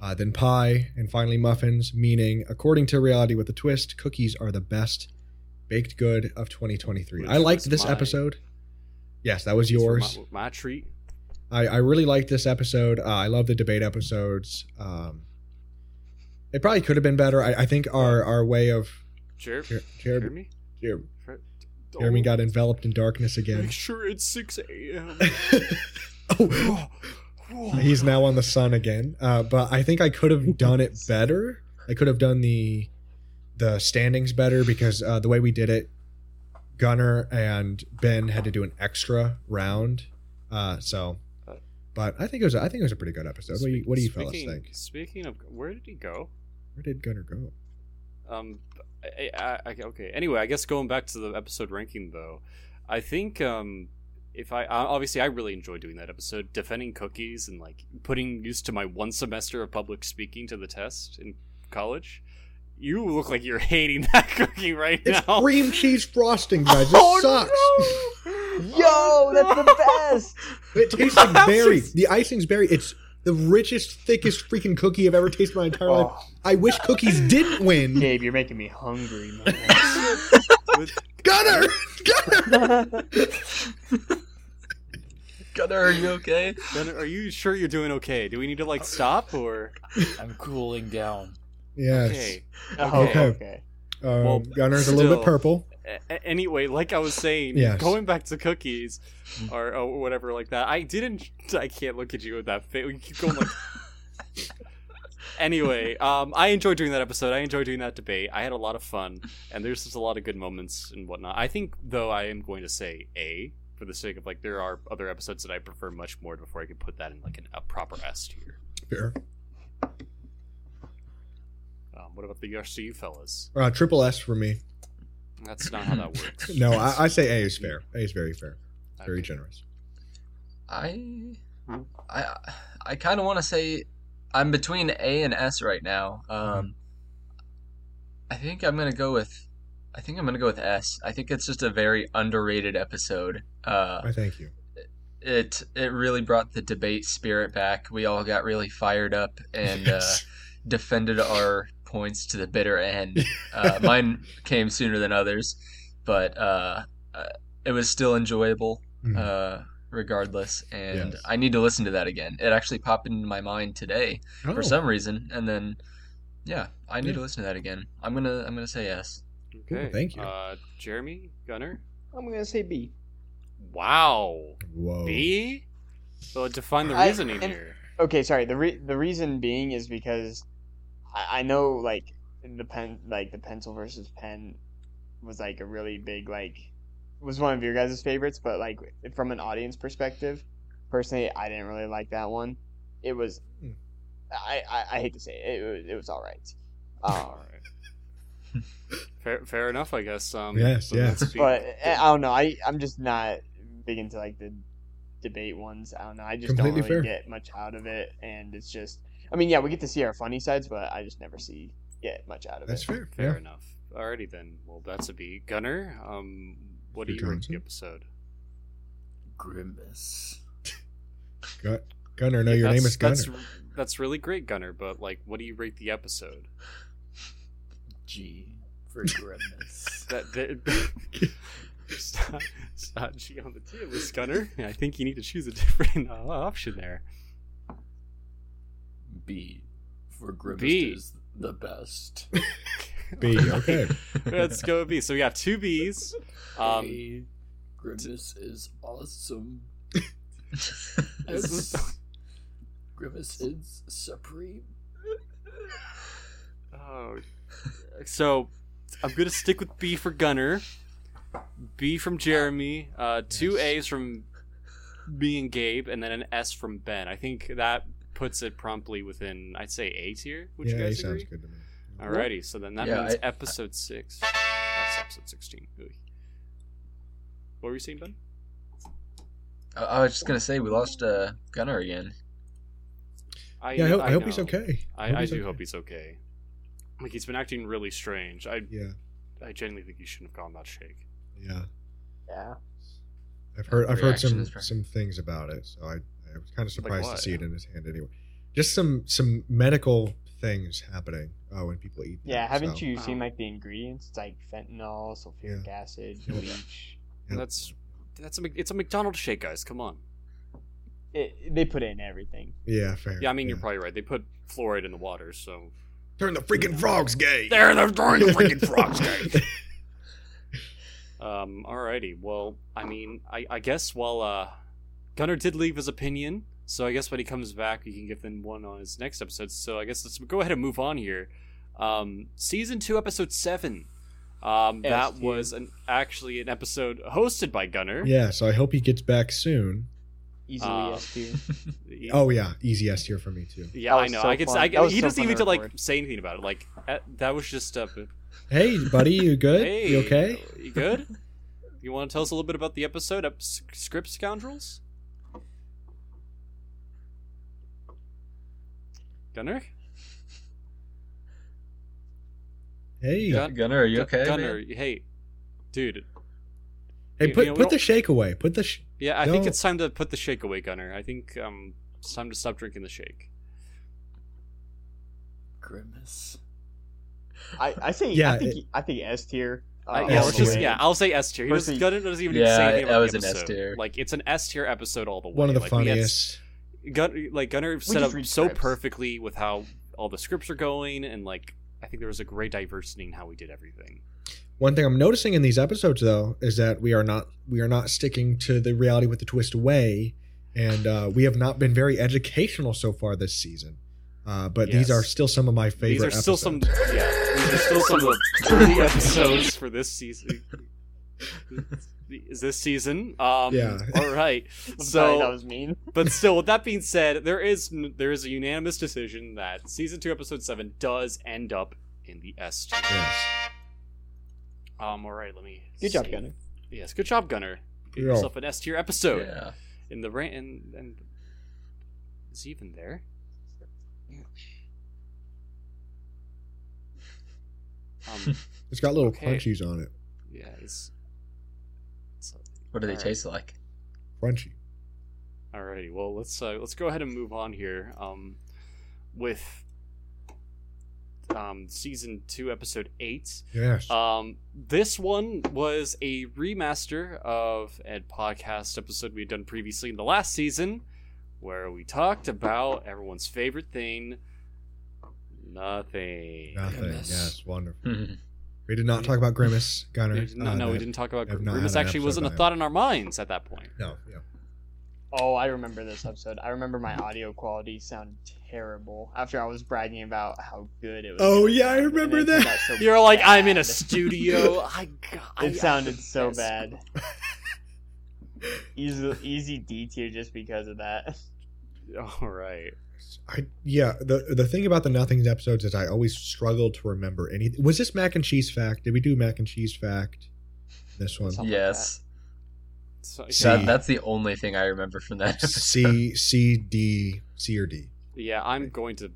uh, then pie, and finally muffins. Meaning, according to Reality with a Twist, cookies are the best baked good of twenty twenty-three. Which I liked this my, episode. Yes, that was yours. My, my treat. I, I really liked this episode. Uh, I love the debate episodes. Um, it probably could have been better. I, I think our, our way of... Jer- Jer- Jer- Jeremy? Jer- Jer- Jeremy got enveloped in darkness again. Make sure it's six a.m. oh. oh. He's now on the sun again. Uh, but I think I could have done it better. I could have done the... the standings better because uh, the way we did it, Gunner and Ben had to do an extra round. Uh, so, but I think it was I think it was a pretty good episode. What do you, what do you speaking, fellas think? Speaking of, where did he go? Where did Gunner go? Um, I, I, I, okay. Anyway, I guess going back to the episode ranking though, I think um, if I obviously I really enjoyed doing that episode, defending cookies and like putting used to my one semester of public speaking to the test in college. You look like you're hating that cookie right it's now. It's cream cheese frosting, guys. It oh, sucks. No. Yo, oh, that's no. the best. It tastes like berry. The icing's berry. It's the richest, thickest freaking cookie I've ever tasted in my entire oh. life. I wish cookies didn't win. Gabe, you're making me hungry. With- Gunner! Gunner! Gunner, are you okay? Gunner, are you sure you're doing okay? Do we need to, like, stop, or? I'm cooling down. Yes. Okay. Oh, okay. okay. Um, well, Gunner's still, a little bit purple. A- anyway, like I was saying, yes. going back to cookies or, or whatever like that, I didn't. I can't look at you with that face. We keep going like. Anyway, um, I enjoyed doing that episode. I enjoyed doing that debate. I had a lot of fun, and there's just a lot of good moments and whatnot. I think, though, I am going to say A for the sake of like there are other episodes that I prefer much more. Before I could put that in like an, a proper S tier. Fair. What about the R C U fellas? Uh, triple S for me. That's not how that works. No, I, I say A is fair. A is very fair. Very okay. generous. I, I, I kind of want to say I'm between A and S right now. Um, um, I think I'm gonna go with. I think I'm gonna go with S. I think it's just a very underrated episode. Uh, I thank you. It it really brought the debate spirit back. We all got really fired up and yes. uh, defended our. Points to the bitter end. Uh, mine came sooner than others, but uh, it was still enjoyable mm. uh, regardless. And yes. I need to listen to that again. It actually popped into my mind today oh. for some reason, and then yeah, I need yeah. to listen to that again. I'm gonna I'm gonna say yes. Okay, Ooh, thank you, uh, Jeremy Gunner. I'm gonna say B. Wow. Whoa. B. So define the reasoning I, and, here. Okay, sorry. The re- the reason being is because. I know, like the pen, like the pencil versus pen, was like a really big like, was one of your guys' favorites. But like from an audience perspective, personally, I didn't really like that one. It was, I, I, I hate to say it, it was, it was all right. Um, all right. Fair, fair enough, I guess. Um, yes, so yes. But I don't know. I I'm just not big into like the debate ones. I don't know. I just Completely don't really fair. get much out of it, and it's just. I mean, yeah, we get to see our funny sides, but I just never see get much out of that's it. That's fair. Fair yeah. enough. Alrighty then. Well, that's a B. Gunner, um, what do you rate the episode? Grimace. Gunner, no, yeah, your name is Gunner. That's, that's really great, Gunner. But like, what do you rate the episode? G. For Grimace. that, that, stop, stop G on the T of this, Gunner. I think you need to choose a different uh, option there. B for Grimace B. is the best. B, okay. Let's go with B. So we got two B's. Um, B, Grimace t- is awesome. Grimace is supreme. Oh, so I'm gonna stick with B for Gunner, B from Jeremy, uh, two A's from me and Gabe, and then an S from Ben. I think that puts it promptly within, I'd say, A tier. Would yeah, you guys agree? Yeah, sounds good to me. Alrighty, so then that yeah, means I, episode I, six. That's episode sixteen. What were you saying, Ben? I, I was just gonna say we lost uh, Gunner again. I, yeah, I, hope, I, I hope he's okay. I, I, hope I he's do okay. hope he's okay. Like, he's been acting really strange. I yeah. I genuinely think he shouldn't have gotten that shake. Yeah. Yeah. I've heard I've heard some, some things about it, so I, I was kind of surprised like to see it in his hand anyway. Just some some medical things happening uh, when people eat. Yeah, them, haven't so. you wow. seen like the ingredients? It's like fentanyl, sulfuric yeah. acid, bleach. Yeah. That's that's a it's a McDonald's shake, guys. Come on. It, they put in everything. Yeah, fair. Yeah, I mean yeah. you're probably right. They put fluoride in the water, so. Turn the freaking frogs gay. There, they're turning the freaking frogs gay. Um, alrighty. Well, I mean, I, I guess while uh, Gunnar did leave his opinion, so I guess when he comes back, we can give him one on his next episode. So I guess let's go ahead and move on here. Um, season two, episode seven. Um, that S two. was an actually an episode hosted by Gunnar. Yeah. So I hope he gets back soon. Easily uh, S tier. Oh yeah, easy S tier for me too. Yeah, I know. So I could. I, he so doesn't even need to like say anything about it. Like that was just. Uh, hey, buddy, you good? Hey, you okay? You good? You want to tell us a little bit about the episode? Up script scoundrels. Gunner. Hey, Gun- Gunner, are you Gun- okay? Gunner, man? Hey, dude. Hey, put, you know, put the shake away. Put the. Sh- yeah, I no. think it's time to put the shake away, Gunner. I think um, it's time to stop drinking the shake. Grimace. I, I say yeah. I think it, I think S tier. Uh, yeah, let's just, yeah, I'll say S tier. He doesn't, Gunner doesn't even yeah, say anything about the episode. Yeah, that was an S tier. Like it's an S tier episode all the way. One of the like, funniest. Had, Gun, like Gunner set up so scripts. perfectly with how all the scripts are going, and like I think there was a great diversity in how we did everything. One thing I'm noticing in these episodes, though, is that we are not we are not sticking to the reality with the twist way, and uh, we have not been very educational so far this season. Uh, but yes. these are still some of my favorite episodes. These are still episodes. some, yeah, these are still some of the episodes for this season. Is this season? Um, yeah. All right. So sorry, that was mean. But still, with that being said, there is there is a unanimous decision that season two, episode seven, does end up in the S tier. Yes. Um, all right, let me. Good job, see. Gunner. Yes, good job, Gunner. Get yeah. yourself an S tier episode. Yeah. In the rain, and, and is he even there? Um, it's got little okay. crunchies on it. Yeah. It's, it's, what do they right. taste like? Crunchy. Alrighty. Well, let's uh, let's go ahead and move on here. Um, with. Um, season two, episode eight. Yes. Um, this one was a remaster of a podcast episode we had done previously in the last season, where we talked about everyone's favorite thing, nothing. Nothing. Grimace. Yes, wonderful. Mm-hmm. We did not talk about Grimace, Gunner. We not, uh, no, no, we didn't talk about Grimace. Grimace actually wasn't a thought in our minds at that point. No. Yeah. Oh, I remember this episode. I remember my audio quality sounded terrible after I was bragging about how good it was. Oh, yeah, I remember that. So You're bad. like, I'm in a studio. I got, it I, sounded I so this. bad. Easy, easy D tier just because of that. All right. I yeah. The the thing about the Nothings episodes is I always struggle to remember anything. Was this Mac and Cheese Fact? Did we do Mac and Cheese Fact? This one. Yes. Like that. so, okay. C, that, that's the only thing I remember from that episode. C C D C or D. Yeah, I'm going to.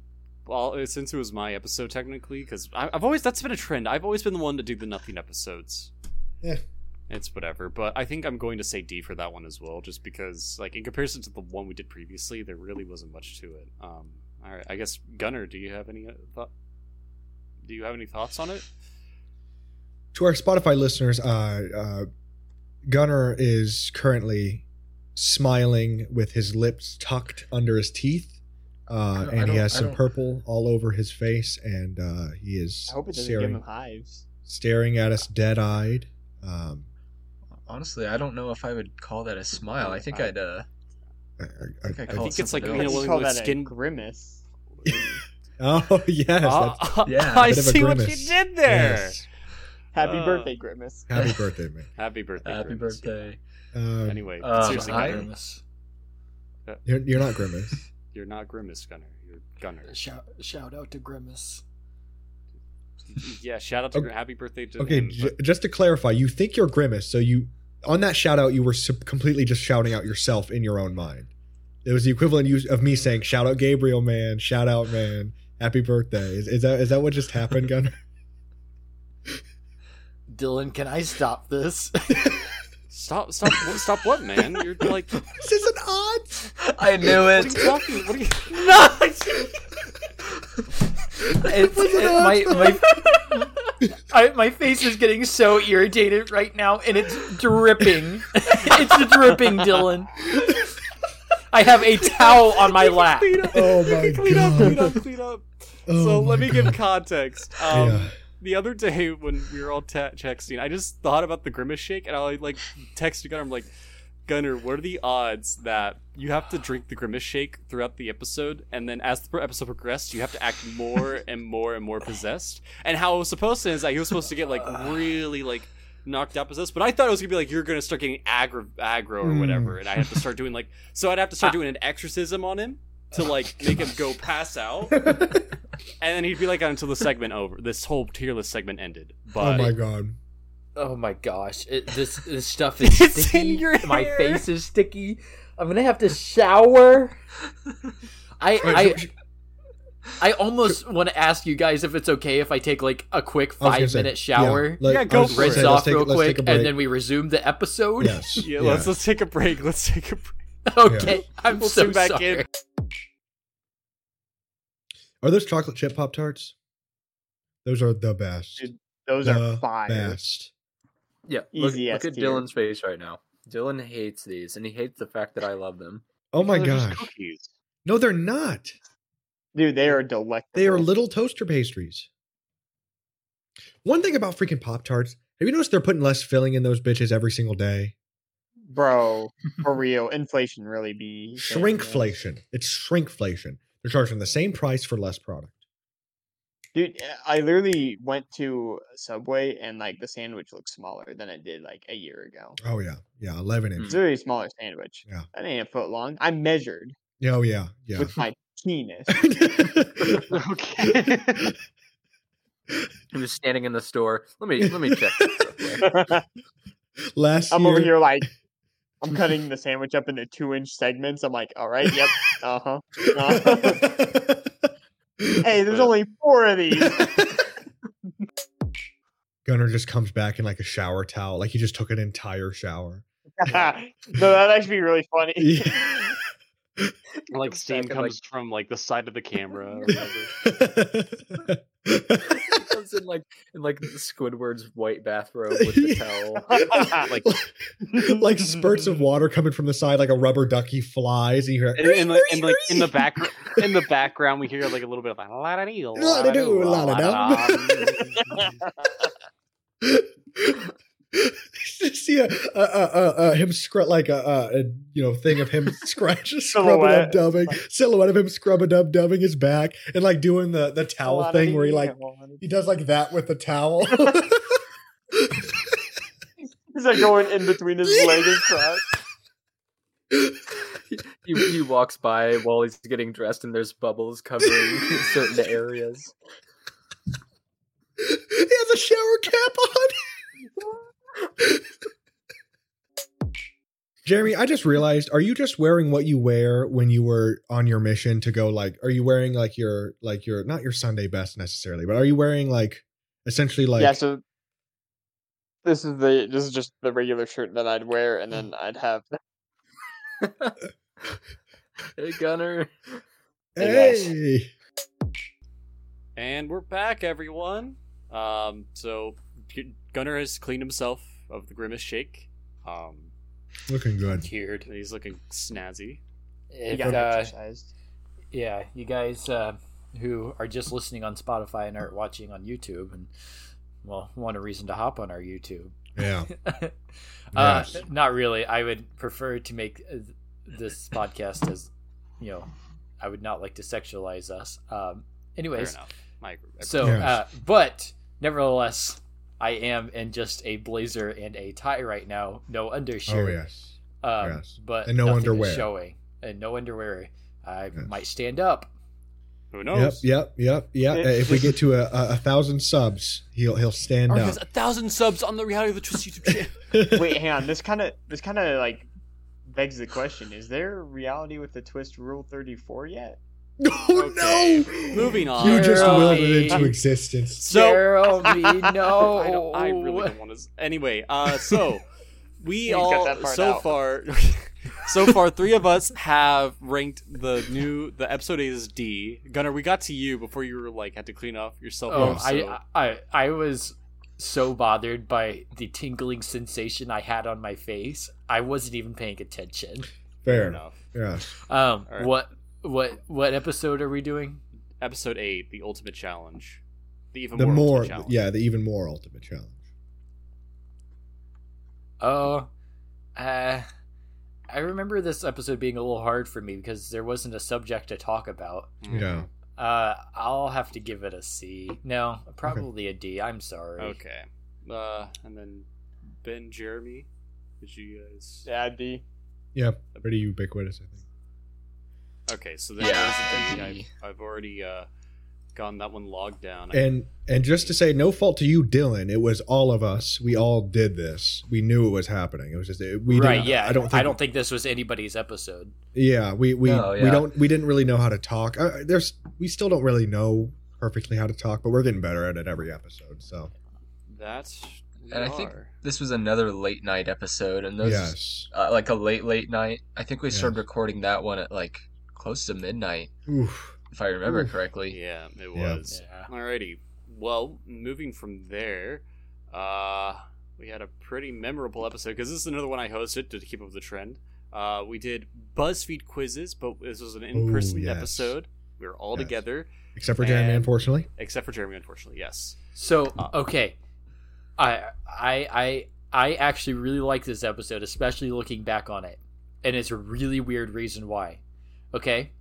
Well, since it was my episode technically, because I've always that's been a trend. I've always been the one to do the Nothing episodes. Yeah. It's whatever, but I think I'm going to say D for that one as well, just because, like, in comparison to the one we did previously, there really wasn't much to it. Um, all right, I guess Gunnar, do you have any th- do you have any thoughts on it? To our Spotify listeners, uh, uh, Gunnar is currently smiling with his lips tucked under his teeth, uh, and he has some purple all over his face, and uh, he is I hope it doesn't staring, give him hives. staring at us dead-eyed. Um, Honestly, I don't know if I would call that a smile. I think I, I'd. Uh, I, I, I think, I I think it it's like you know, call that skin a grimace. Oh yes, uh, that's, uh, yeah. I see what you did there. Yes. Happy uh, birthday, Grimace! Happy birthday, man! Happy birthday! Happy Grimace. birthday! Um, anyway, um, seriously, I, Grimace. You're, you're not Grimace. You're not Grimace, Gunnar. You're Gunnar. Shout, shout out to Grimace. Yeah, shout out to okay. Happy birthday to Okay, him, j- just to clarify, you think you're Grimace, so you on that shout out you were sub- completely just shouting out yourself in your own mind. It was the equivalent use of me saying shout out Gabriel man, shout out man, happy birthday. Is, is that is that what just happened, Gunnar? Dylan, can I stop this? Stop stop stop what, man? You're like this is an odd. I knew it. What are you talking? What are you No. It's, it, my, my, I, my face is getting so irritated right now, and it's dripping. It's dripping, Dylan. I have a towel on my lap. Clean up, oh my clean God. up, clean up, clean up. Oh so let me God. give context. Um, yeah. The other day when we were all t- texting, I just thought about the Grimace Shake, and I like texted Gunnar. I'm like, Gunnar, what are the odds that you have to drink the Grimace Shake throughout the episode, and then as the episode progressed, you have to act more and more and more possessed? And how it was supposed to is that he was supposed to get, like, really, like, knocked out possessed, but I thought it was going to be like, you're going to start getting aggro, aggro or whatever, and I have to start doing, like, so I'd have to start doing an exorcism on him to, like, make him go pass out, and then he'd be like, until the segment over, this whole tier list segment ended. But, oh my God. Oh my gosh! It, this this stuff is it's sticky. In your my hair. face is sticky. I'm gonna have to shower. I I I almost want to ask you guys if it's okay if I take like a quick five minute say, shower. Yeah, let, yeah go for it. Off real quick, and then we resume the episode. Yes. yeah, yeah. Let's let's take a break. Let's take a break. Okay, yeah. I'm we'll so back sorry. In. Are those chocolate chip Pop Tarts? Those are the best. Dude, those the are fire. Best. Yeah, look, look at Dylan's face right now. Dylan hates these, and he hates the fact that I love them. Oh my gosh. Cookies. No, they're not. Dude, they are delectable. They are little toaster pastries. One thing about freaking Pop-Tarts, have you noticed they're putting less filling in those bitches every single day? Bro, for real, inflation really be... Shrinkflation. It's shrinkflation. They're charging the same price for less product. Dude, I literally went to Subway and like the sandwich looked smaller than it did like a year ago. Oh yeah, yeah, eleven inch. It's really a smaller sandwich. Yeah, that ain't a foot long. I measured. Oh yeah, yeah. With my penis. Okay. I'm just standing in the store. Let me let me check. Subway. Last I'm year... over here like I'm cutting the sandwich up into two inch segments. I'm like, all right, yep, uh huh. Uh-huh. Hey, there's only four of these. Gunnar just comes back in like a shower towel. Like he just took an entire shower. Yeah. No, that'd actually be really funny. Yeah. Like steam comes like... from like the side of the camera. Or whatever. It comes in like in like Squidward's white bathrobe with the towel. like, like spurts of water coming from the side, like a rubber ducky flies. And you hear and, and, like, and like in the back in the background, we hear like a little bit of like, la da dee, la da doo, la da dum. See a, a, a, a, a him scrub like a, a you know thing of him scratch scrubbing up dubbing silhouette of him scrubbing up dubbing his back and like doing the, the towel thing where he like he does like that with the towel. He's like going in between his leg and crotch. he, he walks by while he's getting dressed and there's bubbles covering certain areas. He has a shower cap on. Jeremy, I just realized, are you just wearing what you wear when you were on your mission to go, like, are you wearing like your, like your, not your Sunday best necessarily, but are you wearing like essentially like. Yeah, so this is the, this is just the regular shirt that I'd wear and then I'd have. Hey, Gunner. Hey. Hey. And we're back, everyone. Um, so Gunner has cleaned himself of the Grimace Shake. Um, Looking good. Cured. He's looking snazzy. If, uh, yeah, you guys uh, who are just listening on Spotify and aren't watching on YouTube, and well, want a reason to hop on our YouTube. Yeah. uh, yes. Not really. I would prefer to make this podcast as, you know, I would not like to sexualize us. Um, anyways, fair enough. My, so, yes. uh, but nevertheless. I am in just a blazer and a tie right now. No undershirt. Oh, yes. Um, yes. But and no underwear. Showing. And no underwear. I yes. might stand up. Who knows? Yep, yep, yep, yep. If we get to a, a, a thousand subs, he'll he'll stand Art up. Has a thousand subs on the Reality of the Twist YouTube channel. Wait, hang on. This kind of this kind of like begs the question: is there Reality with the Twist Rule thirty-four yet? Oh okay. No! Moving on. You just willed it into existence. So Jeremy, no, I, don't, I really don't want to. Anyway, uh, so we all so out. far, so far, three of us have ranked the new. The episode eight is D. Gunnar, we got to you before you were like had to clean up yourself. Oh, up, so. I, I, I was so bothered by the tingling sensation I had on my face. I wasn't even paying attention. Fair, Fair enough. Yeah. Um. Right. What. What what episode are we doing? Episode eight, the ultimate challenge, the even the more, more ultimate challenge. Yeah, the even more ultimate challenge. Oh, uh, I remember this episode being a little hard for me because there wasn't a subject to talk about. Yeah, uh, I'll have to give it a C. No, probably okay. a D. I'm sorry. Okay, uh, and then Ben, Jeremy, did you guys? Yeah, D. Yeah, pretty ubiquitous, I think. Okay, so then I've, I've already uh, gotten that one logged down. And and just to say, no fault to you, Dylan. It was all of us. We all did this. We knew it was happening. It was just we right. Yeah, I don't. Think I don't think this was anybody's episode. Yeah, we we, oh, yeah. we don't we didn't really know how to talk. Uh, there's we still don't really know perfectly how to talk, but we're getting better at it every episode. So that's and I think this was another late night episode, and those yes. uh, like a late late night. I think we yes. started recording that one at like. Close to midnight, Oof. if I remember Oof. correctly. Yeah, it was. Yeah. Alrighty. Well, moving from there, uh, we had a pretty memorable episode, because this is another one I hosted to keep up with the trend. Uh, we did BuzzFeed quizzes, but this was an in-person Ooh, yes. episode. We were all yes. together. Except for Jeremy, and, unfortunately. Except for Jeremy, unfortunately, yes. So, uh, okay. I, I, I, I actually really like this episode, especially looking back on it. And it's a really weird reason why. Okay.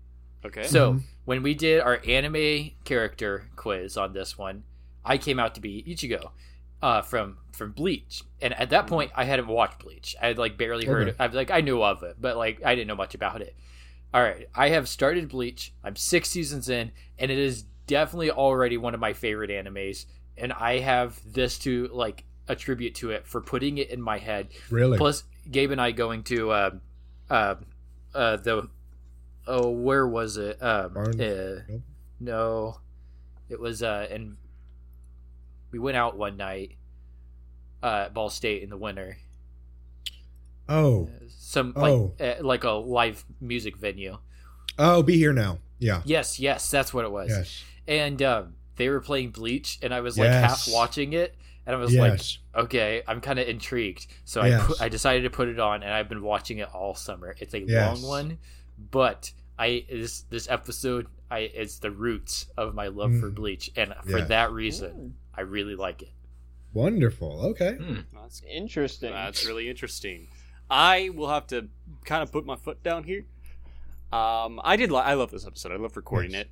Okay. So mm-hmm. when we did our anime character quiz on this one, I came out to be Ichigo uh, from from Bleach, and at that mm-hmm. point, I hadn't watched Bleach. I had like barely okay. heard. Of, I was like, I knew of it, but like I didn't know much about it. All right, I have started Bleach. I'm six seasons in, and it is definitely already one of my favorite animes. And I have this to like attribute to it for putting it in my head. Really. Plus, Gabe and I going to uh, uh, uh, the. Oh, where was it? Um, uh, nope. No, it was. Uh, and we went out one night uh, at Ball State in the winter. Oh, uh, some oh. like uh, like a live music venue. Oh, Be Here Now. Yeah. Yes, yes, that's what it was. Yes. And um, they were playing Bleach, and I was like yes. half watching it, and I was yes. like, okay, I'm kind of intrigued, so yes. I pu- I decided to put it on, and I've been watching it all summer. It's a yes. long one. But I this this episode I it's the roots of my love mm. for Bleach, and for yes. that reason I really like it. Wonderful. Okay. Mm. That's interesting. That's really interesting. I will have to kind of put my foot down here. Um, I did. Li- I love this episode. I love recording yes. it.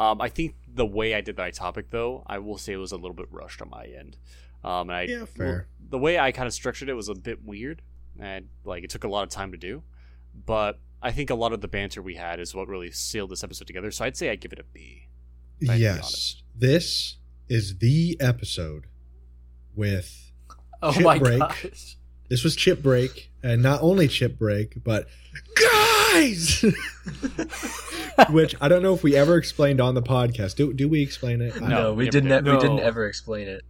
Um, I think the way I did that topic, though, I will say it was a little bit rushed on my end. Um, and I, yeah, fair. Well, the way I kind of structured it was a bit weird, and like it took a lot of time to do, but. I think a lot of the banter we had is what really sealed this episode together. So I'd say I'd give it a B. Yes. This is the episode with oh Chip my Break. Gosh. This was Chip Break, and not only Chip Break, but guys, which I don't know if we ever explained on the podcast. Do do we explain it? No, no we didn't. Did. No. We didn't ever explain it.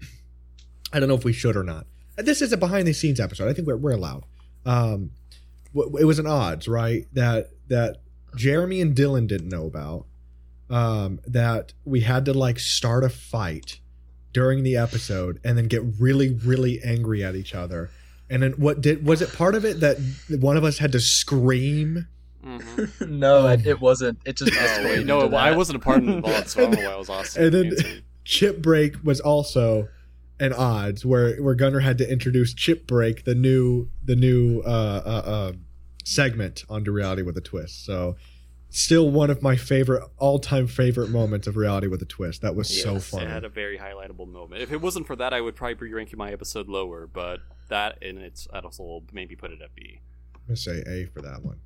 I don't know if we should or not. This is a behind the scenes episode. I think we're we're allowed. Um, it was an odds, right? That that Jeremy and Dylan didn't know about. Um, that we had to like start a fight during the episode and then get really, really angry at each other. And then what did was it part of it that one of us had to scream? Mm-hmm. No, um, it, it wasn't. It just escalated. No, it, I wasn't a part of it. So I don't know why I was awesome. And then Chip Break was also an odds where where Gunnar had to introduce Chip Break, the new the new uh, uh, uh, segment onto Reality with a Twist. So still one of my favorite all-time favorite moments of Reality with a Twist. That was yes, so fun. It had a very highlightable moment. If it wasn't for that, I would probably be ranking my episode lower, but that and its I'd also maybe put it at B. I'm gonna say A for that one.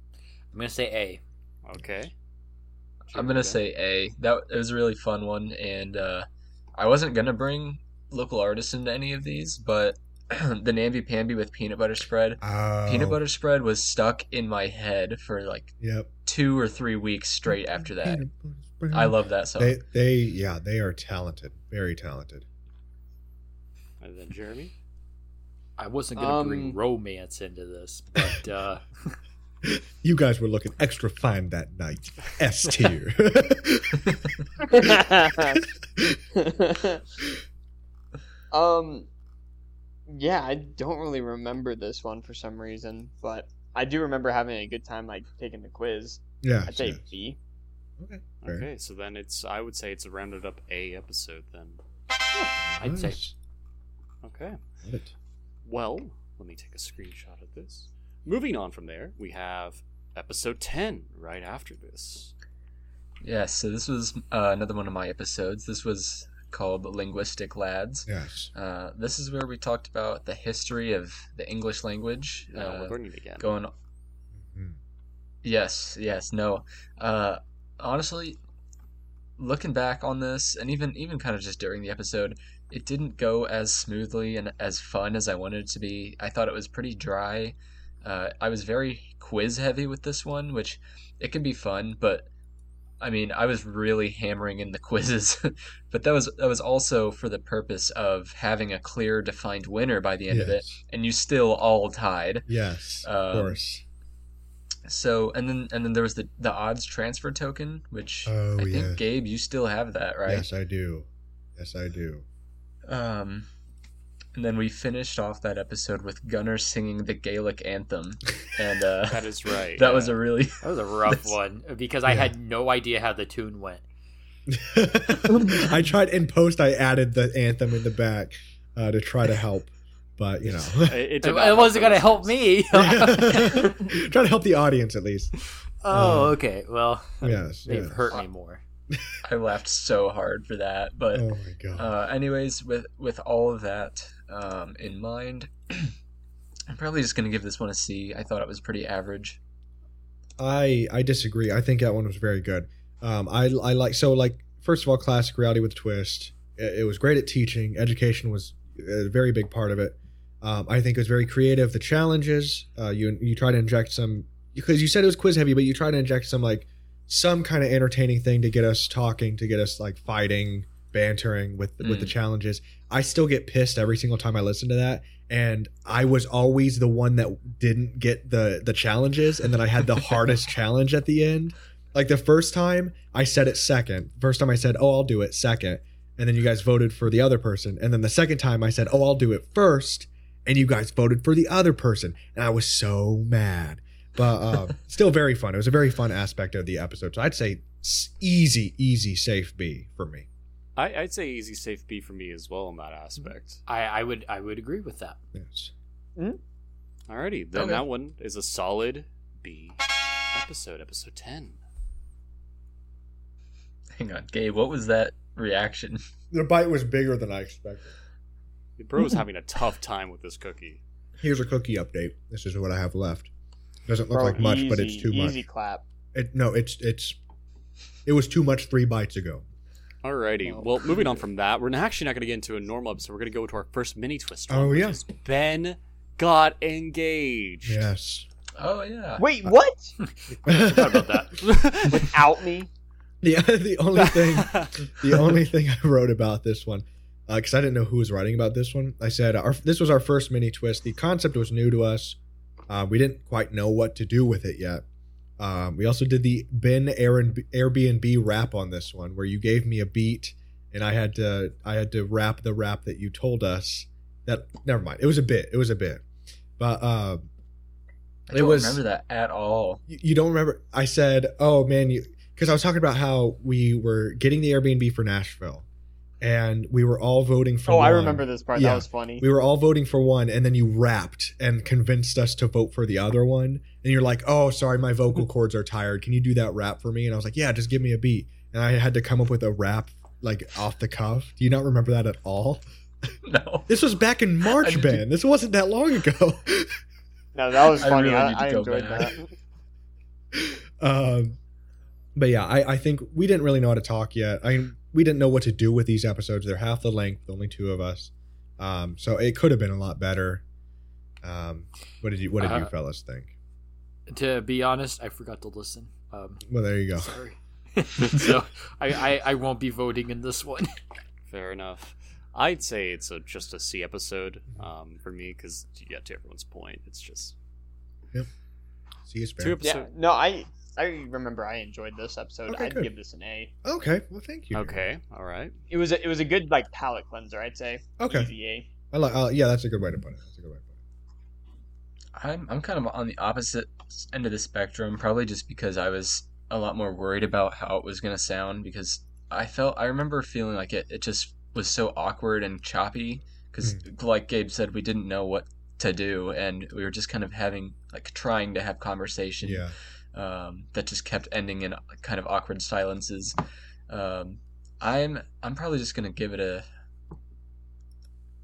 I'm gonna say A. Okay. I'm gonna say A. That it was a really fun one, and uh, I wasn't gonna bring local artists into any of these, but the Namby Pamby with peanut butter spread. Oh. Peanut butter spread was stuck in my head for like yep. two or three weeks straight after that. I love that song. They, they yeah, they are talented, very talented. And then Jeremy. I wasn't going to um, bring romance into this, but uh... you guys were looking extra fine that night. S tier. um, yeah, I don't really remember this one for some reason, but I do remember having a good time, like taking the quiz. Yeah, I'd say B. Okay. Fair. Okay, so then it's I would say it's a rounded up A episode then. Oh, I'd nice. say. Okay. Love it. Well, let me take a screenshot of this. Moving on from there, we have episode ten right after this. Yes, yeah, so this was uh, another one of my episodes. This was called Linguistic Lads. Yes. Uh, this is where we talked about the history of the English language. No, uh, we're learning again. Going. Mm-hmm. Yes, yes, no. Uh, honestly, looking back on this, and even even kind of just during the episode, it didn't go as smoothly and as fun as I wanted it to be. I thought it was pretty dry. Uh, I was very quiz heavy with this one, which it can be fun, but I mean, I was really hammering in the quizzes. But that was that was also for the purpose of having a clear, defined winner by the end yes. of it, and you still all tied. Yes, um, of course. So and then and then there was the, the odds transfer token, which oh, I think yes. Gabe, you still have that, right? Yes, I do. Yes, I do. Um, and then we finished off that episode with Gunnar singing the Gaelic anthem, and uh, that is right. That yeah. was a really that was a rough one because I yeah. had no idea how the tune went. I tried in post. I added the anthem in the back uh, to try to help, but you know, it, it, it wasn't going to help me. Try to help the audience at least. Oh, um, okay. Well, yes, they've yes. hurt me more. I laughed so hard for that, but oh my God. Uh, anyways, with with all of that um, in mind, I'm probably just going to give this one a C. I thought it was pretty average. I I disagree. I think that one was very good. Um, I I like so like first of all, classic Reality with a Twist. It, it was great at teaching. Education was a very big part of it. Um, I think it was very creative. The challenges uh, you you try to inject some because you said it was quiz heavy, but you try to inject some like. some kind of entertaining thing to get us talking, to get us like fighting, bantering with mm. with the challenges. I still get pissed every single time I listen to that, and I was always the one that didn't get the the challenges, and then I had the hardest challenge at the end. Like the first time I said it second. First time I said, "Oh, I'll do it second," and then you guys voted for the other person. And then the second time I said, "Oh, I'll do it first," and you guys voted for the other person. And I was so mad. But uh, still very fun. It was a very fun aspect of the episode. So I'd say easy, easy, safe B for me. I, I'd say easy, safe B for me as well in that aspect. I, I would I would agree with that. Yes. Mm-hmm. Alrighty. Then okay. That one is a solid B episode, episode ten. Hang on, Gabe. What was that reaction? The bite was bigger than I expected. The bro is having a tough time with this cookie. Here's a cookie update. This is what I have left. Doesn't look Bro, like much, easy, but it's too easy much. Easy clap. It, no, it's it's it was too much three bites ago. Alrighty. Oh, well, goodness. Moving on from that, we're actually not going to get into a normal episode. We're going to go to our first mini twist. Oh, yeah. Ben got engaged. Yes. Oh, yeah. Wait, what? I forgot about that. Without me? Yeah, the only thing the only thing I wrote about this one, because uh, I didn't know who was writing about this one. I said, our, this was our first mini twist. The concept was new to us. Uh, we didn't quite know what to do with it yet. Um, we also did the Ben Airbnb rap on this one, where you gave me a beat and I had to I had to rap the rap that you told us. That never mind. It was a bit. It was a bit. But uh, I don't it was, remember that at all. You, you don't remember? I said, "Oh man," because I was talking about how we were getting the Airbnb for Nashville, and we were all voting for. Oh, one. I remember this part. Yeah. That was funny. We were all voting for one, and then you rapped and convinced us to vote for the other one. And you're like, oh, sorry, my vocal cords are tired. Can you do that rap for me? And I was like, yeah, just give me a beat. And I had to come up with a rap, like, off the cuff. Do you not remember that at all? No. This was back in March, Ben. This wasn't that long ago. No, that was funny. I, really I, I enjoyed back. that. um, but, yeah, I, I think we didn't really know how to talk yet. I We didn't know what to do with these episodes. They're half the length, only two of us. Um, so it could have been a lot better. Um, what did you, what did uh, you fellas think? To be honest, I forgot to listen. Um, well, there you go. Sorry. so I, I, I won't be voting in this one. Fair enough. I'd say it's a, just a C episode um, for me because, yeah, to everyone's point, it's just... Yep. C is fair. Yeah, no, I I remember I enjoyed this episode. Okay, I'd good. give this an A. Okay, well, thank you. Okay, all right. It was a, it was a good like palate cleanser, I'd say. Okay. Easy A. I like, uh, yeah, that's a good way to put it. That's a good way to put it. I'm I'm kind of on the opposite end of the spectrum, probably just because I was a lot more worried about how it was going to sound, because I felt, I remember feeling like it, it just was so awkward and choppy because mm. like Gabe said, we didn't know what to do and we were just kind of having, like trying to have conversation yeah. um, that just kept ending in kind of awkward silences. Um, I'm, I'm probably just going to give it a,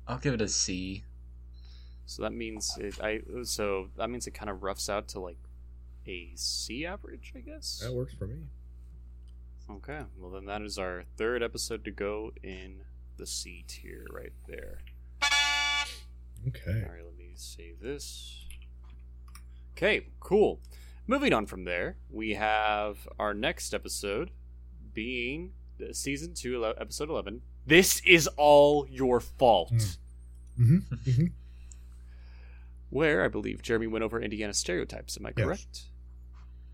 I'll give it a C. So that means it, I. So that means it kind of roughs out to like a C average, I guess. That works for me. Okay, well then that is our third episode to go in the C tier, right there. Okay. All right, let me save this. Okay, cool. Moving on from there, we have our next episode being season two, episode eleven. This is all your fault. Mm. Mm-hmm. Mm-hmm. Where I believe Jeremy went over Indiana stereotypes. Am I correct? Yes.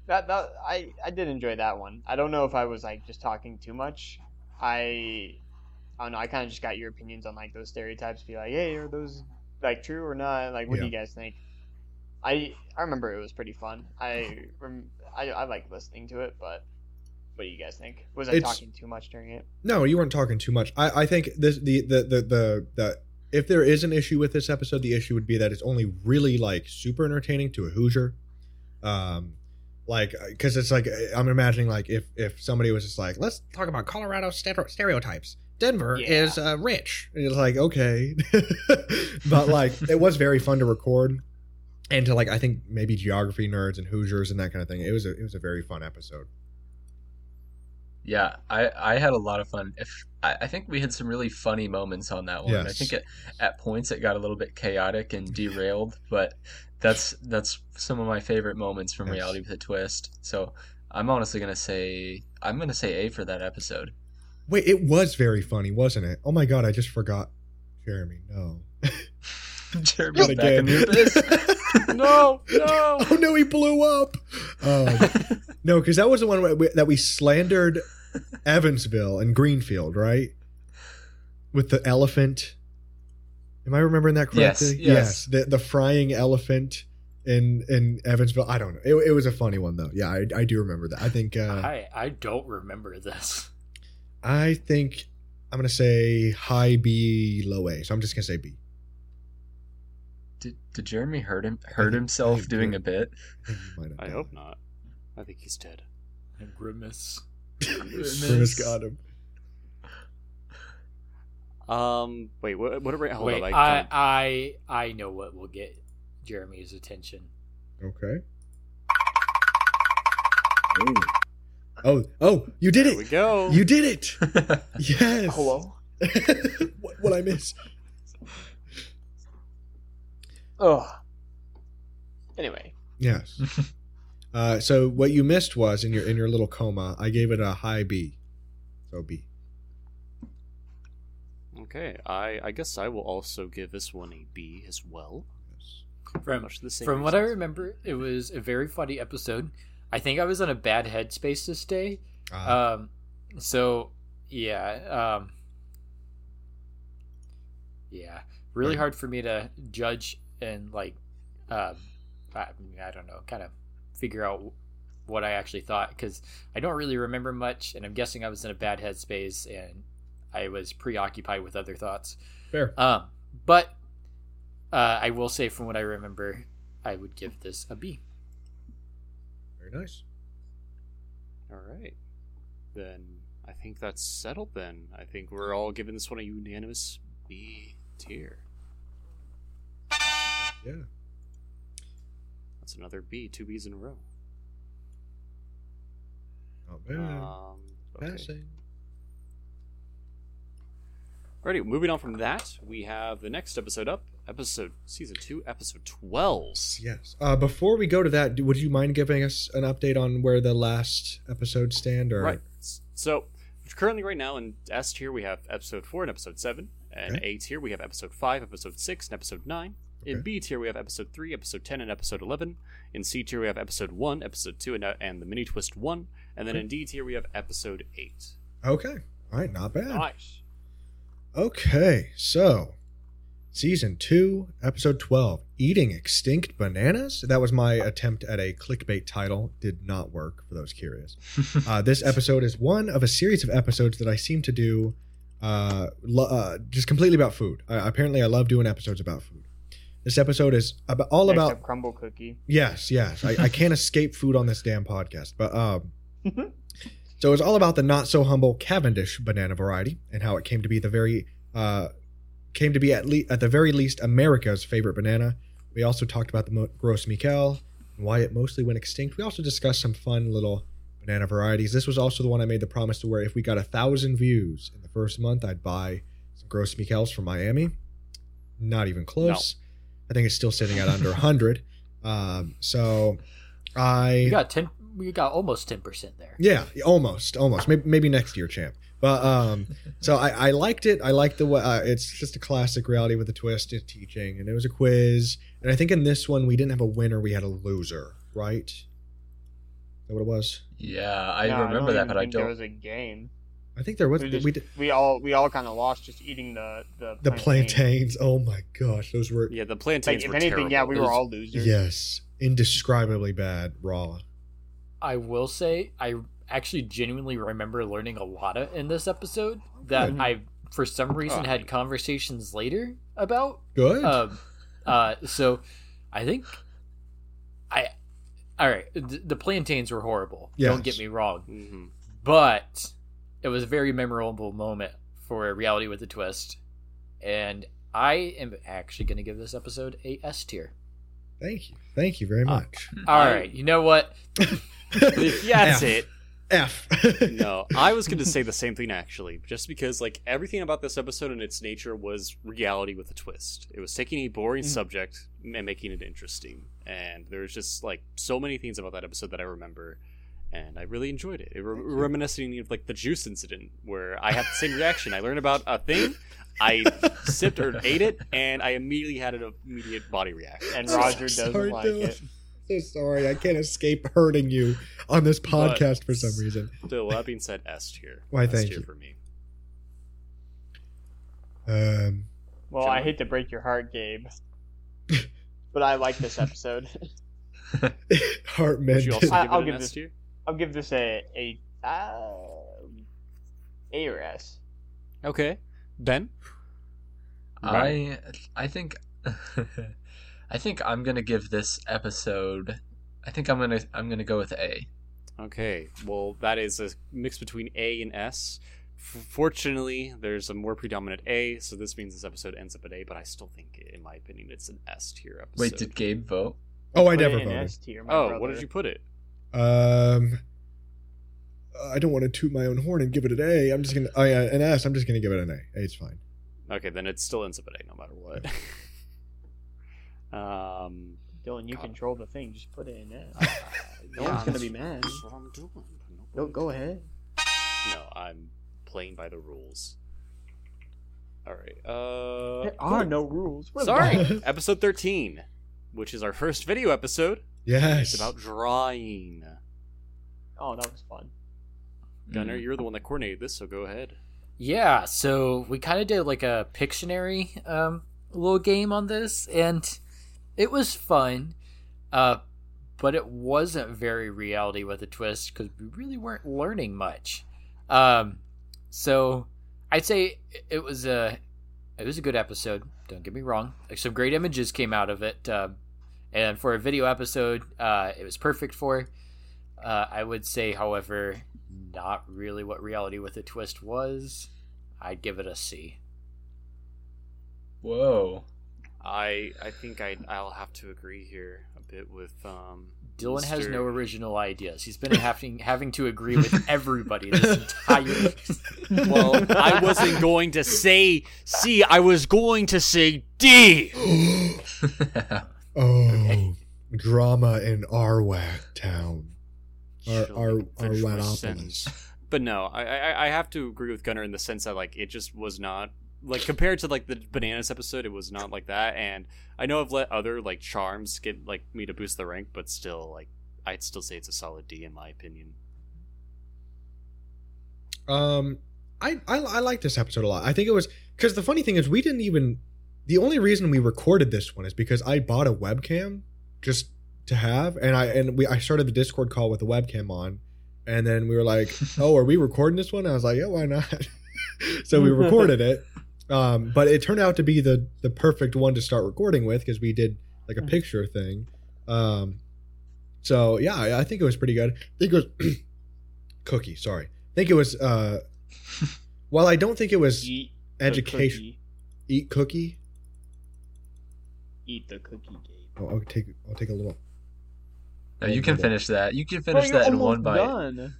That, that I, I did enjoy that one. I don't know if I was like just talking too much. I, I don't know. I kind of just got your opinions on like those stereotypes. Be like, hey, are those like true or not? Like, what yeah. do you guys think? I I remember it was pretty fun. I I, I like listening to it, but what do you guys think? Was I it's, talking too much during it? No, you weren't talking too much. I, I think this the the the the. the If there is an issue with this episode, the issue would be that it's only really, like, super entertaining to a Hoosier. Um, like, because it's like, I'm imagining, like, if, if somebody was just like, let's talk about Colorado stereotypes. Denver yeah. is uh, rich. And it's like, okay. But, like, it was very fun to record. And to, like, I think maybe geography nerds and Hoosiers and that kind of thing. It was a, it was a very fun episode. Yeah, I, I had a lot of fun. If I, I think we had some really funny moments on that one. Yes. I think it, at points it got a little bit chaotic and derailed, but that's that's some of my favorite moments from yes. Reality with a Twist. So I'm honestly gonna say I'm gonna say A for that episode. Wait, it was very funny, wasn't it? Oh my god, I just forgot. Jeremy, no. Jeremy's back in the abyss. No, no. Oh, no, he blew up. Um, no, because that was the one where we, that we slandered Evansville and Greenfield, right? With the elephant. Am I remembering that correctly? Yes. Yes. yes the, the frying elephant in, in Evansville. I don't know. It, it was a funny one, though. Yeah, I, I do remember that. I think. Uh, I, I don't remember this. I think I'm going to say high B, low A. So I'm just going to say B. Did, did Jeremy hurt him? Hurt himself I doing hurt. a bit? I hope not. I think he's dead. And Grimace. Grimace. Grimace got him. Um. Wait. What? What? Are we, hold wait. On, I, I. I. I know what will get Jeremy's attention. Okay. Ooh. Oh, oh, you did there it. There we go. You did it. Yes. Hello? What would I miss? Oh. Anyway. Yes. Uh, so what you missed was, in your in your little coma, I gave it a high B. So B. Okay. I, I guess I will also give this one a B as well. Yes. From, much the same from what I remember, it was a very funny episode. I think I was in a bad headspace this day. Uh, um, so, yeah. Um, yeah. Really hard for me to judge and, like, um, I, I don't know, kind of figure out what I actually thought, because I don't really remember much, and I'm guessing I was in a bad headspace, and I was preoccupied with other thoughts. Fair. Um, but uh, I will say, from what I remember, I would give this a B. Very nice. All right. Then I think that's settled then. I think we're all giving this one a unanimous B tier. Yeah. That's another B, two B's in a row. Not bad. Um, okay. Passing. Alrighty, moving on from that, we have the next episode up. Episode season two, episode twelve. Yes. Uh, before we go to that, would you mind giving us an update on where the last episodes stand? Or... Right. So currently, right now in S tier, we have episode four and episode seven, and okay. A tier we have episode five, episode six, and episode nine. Okay. In B tier we have episode three, episode ten, and episode eleven. In C tier we have episode one, episode two, and, and the mini twist one. And then okay. in D tier we have episode eight. Okay. All right. Not bad. Nice. Okay. So. Season two, episode twelve, Eating Extinct Bananas. That was my attempt at a clickbait title. Did not work, for those curious. Uh, this episode is one of a series of episodes that I seem to do uh, lo- uh, just completely about food. Uh, apparently, I love doing episodes about food. This episode is about, all Next about... crumble cookie. Yes, yes. I, I can't escape food on this damn podcast. But um, so it's all about the not-so-humble Cavendish banana variety and how it came to be the very... Uh, came to be at least at the very least America's favorite banana. We also talked about the Mo- Gros Michel and why it mostly went extinct. We also discussed some fun little banana varieties. This was also the one I made the promise to where if we got a thousand views in the first month, I'd buy some Gros Michels from Miami. Not even close. No. I think it's still sitting at under one hundred. Um, so I we got ten. We got almost ten percent there. Yeah, almost, almost. Maybe, maybe next year, champ. But um, so I, I liked it. I liked the way uh, it's just a classic Reality with a Twist in teaching, and it was a quiz. And I think in this one we didn't have a winner; we had a loser, right? Is that what it was? Yeah, I no, remember I that, but I don't. There was a game. I think there was. We just, we, did, we all we all kind of lost just eating the the the plantains. plantains. Oh my gosh, those were yeah the plantains. Like, were if anything, terrible. yeah, we was, were all losers. Yes, indescribably bad raw. I will say I. actually genuinely remember learning a lot of, in this episode that good. I for some reason had conversations later about good um, uh so I think I all right th- the plantains were horrible, yes. Don't get me wrong, mm-hmm. But it was a very memorable moment for a Reality with a Twist, and I am actually going to give this episode a S tier. Thank you thank you very much. Uh, all right, you know what? That's it. F. No, I was going to say the same thing, actually, just because, like, everything about this episode and its nature was Reality with a Twist. It was taking a boring mm. subject and making it interesting, and there's just, like, so many things about that episode that I remember, and I really enjoyed it. It re- reminiscing of, like, the juice incident, where I had the same reaction. I learned about a thing, I sipped or ate it, and I immediately had an immediate body reaction. And Roger so doesn't sorry, like Dylan. It. So sorry, I can't escape hurting you on this podcast but, for some reason. Still, that being said, S tier. Why, thank you. S tier for me. Um, well, I hate to break your heart, Gabe, but I like this episode. Heart meant. I'll give this. I'll give this a a A or S. Okay, Ben. I I think. I think I'm gonna give this episode. I think I'm gonna I'm gonna go with A. Okay, well that is a mix between A and S. F- fortunately, there's a more predominant A, so this means this episode ends up at A. But I still think, in my opinion, it's an S tier episode. Wait, did Gabe vote? Oh, I never voted. S tier, my oh, brother. What did you put it? Um, I don't want to toot my own horn and give it an A. I'm just gonna I, an S. I'm just gonna give it an A. A's fine. Okay, then it's still ends up at A no matter what. um, Dylan, you God. control the thing. Just put it in S. I, I, no one's gonna be mad. That's what I'm doing. No, go ahead. No, I'm playing by the rules. All right. Uh, there are no rules. We're sorry. Episode thirteen, which is our first video episode. Yes. It's about drawing. Oh, that was fun. Gunnar, mm. you're the one that coordinated this, so go ahead. Yeah, so we kind of did like a Pictionary um, little game on this, and it was fun, uh, but it wasn't very Reality with a Twist because we really weren't learning much. Um, so I'd say it was a it was a good episode. Don't get me wrong. Some great images came out of it, uh, and for a video episode, uh, it was perfect for. Uh, I would say, however, not really what Reality with a Twist was. I'd give it a C. Whoa. I I think I, I'll have to agree here a bit with... Um, Dylan Mister has no original ideas. He's been having, having to agree with everybody this entire... Well, I wasn't going to say C. I was going to say D. Oh, okay. Drama in R W A T town. Our, our, our but no, I, I I have to agree with Gunnar in the sense that like it just was not like compared to like the Bananas episode, it was not like that. And I know I've let other like charms get like me to boost the rank, but still like I'd still say it's a solid D in my opinion. Um, I I, I like this episode a lot. I think it was because the funny thing is we didn't even the only reason we recorded this one is because I bought a webcam just. to have and I and we I started the Discord call with the webcam on, and then we were like, oh, are we recording this one? And I was like, yeah, why not? So we recorded it, um but it turned out to be the the perfect one to start recording with because we did like a picture thing. Um so yeah, I, I think it was pretty good. I think it was cookie sorry I think it was uh while I don't think it was eat education cookie. eat cookie eat the cookie oh, I'll take I'll take a little No, you can finish that. You can finish oh, that in one bite. Done.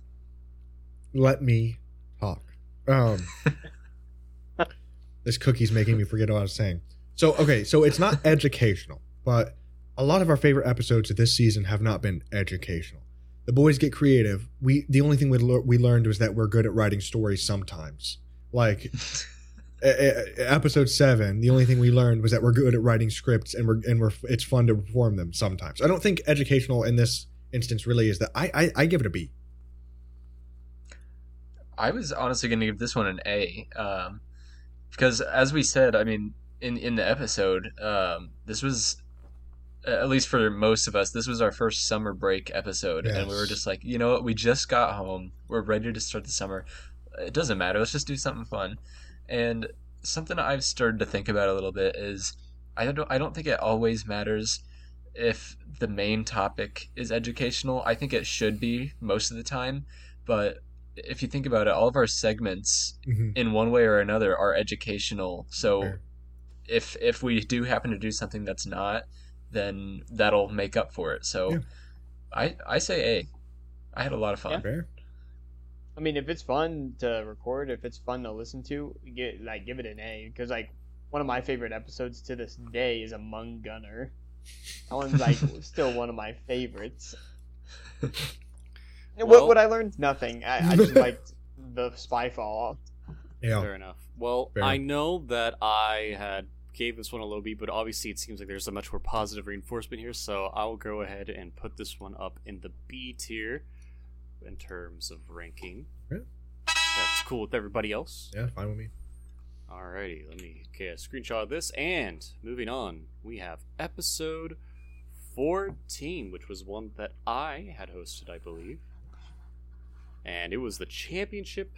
Let me talk. Um, this cookie's making me forget what I was saying. So, okay, so it's not educational, but a lot of our favorite episodes of this season have not been educational. The boys get creative. We the only thing we le- we learned was that we're good at writing stories sometimes. Like a- a- episode seven, the only thing we learned was that we're good at writing scripts and we're and we're it's fun to perform them sometimes. I don't think educational in this instance really is that. I I, I give it a B. I was honestly going to give this one an A, um, because as we said, I mean, in in the episode, um, this was at least for most of us, this was our first summer break episode, yes. And we were just like, you know what, we just got home, we're ready to start the summer. It doesn't matter. Let's just do something fun. And something I've started to think about a little bit is I don't I don't think it always matters if the main topic is educational. I think it should be most of the time. But if you think about it, all of our segments mm-hmm. in one way or another are educational. So sure. if if we do happen to do something that's not, then that'll make up for it. So yeah. I I say A. I had a lot of fun. Yeah. I mean, if it's fun to record, if it's fun to listen to, get, like, give it an A. Because, like, one of my favorite episodes to this day is Among Gunnar. That one's, like, still one of my favorites. And well, what would I learn? Nothing. I, I just liked the Spyfall. Yeah. Fair enough. Well, Fair. I know that I had gave this one a low B, but obviously it seems like there's a much more positive reinforcement here, so I'll go ahead and put this one up in the B tier. In terms of ranking, yeah. That's cool with everybody else. Yeah, fine with me. Alrighty, let me get a screenshot of this. And moving on, we have episode fourteen, which was one that I had hosted, I believe. And it was the championship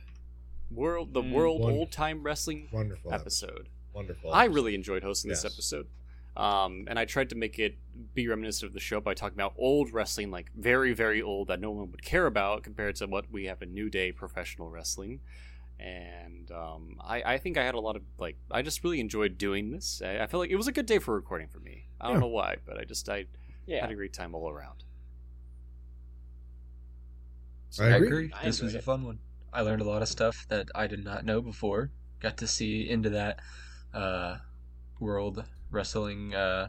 world, the mm, world wonderful. old time wrestling wonderful episode. episode. Wonderful. I episode. really enjoyed hosting yes. this episode. Um, and I tried to make it be reminiscent of the show by talking about old wrestling, like very, very old that no one would care about compared to what we have in New Day professional wrestling. And um, I, I think I had a lot of, like, I just really enjoyed doing this. I, I felt like it was a good day for recording for me. I don't yeah. know why, but I just I yeah. had a great time all around. So I agree. I agree. I this was it. a fun one. I learned a lot of stuff that I did not know before. Got to see into that uh, world wrestling uh,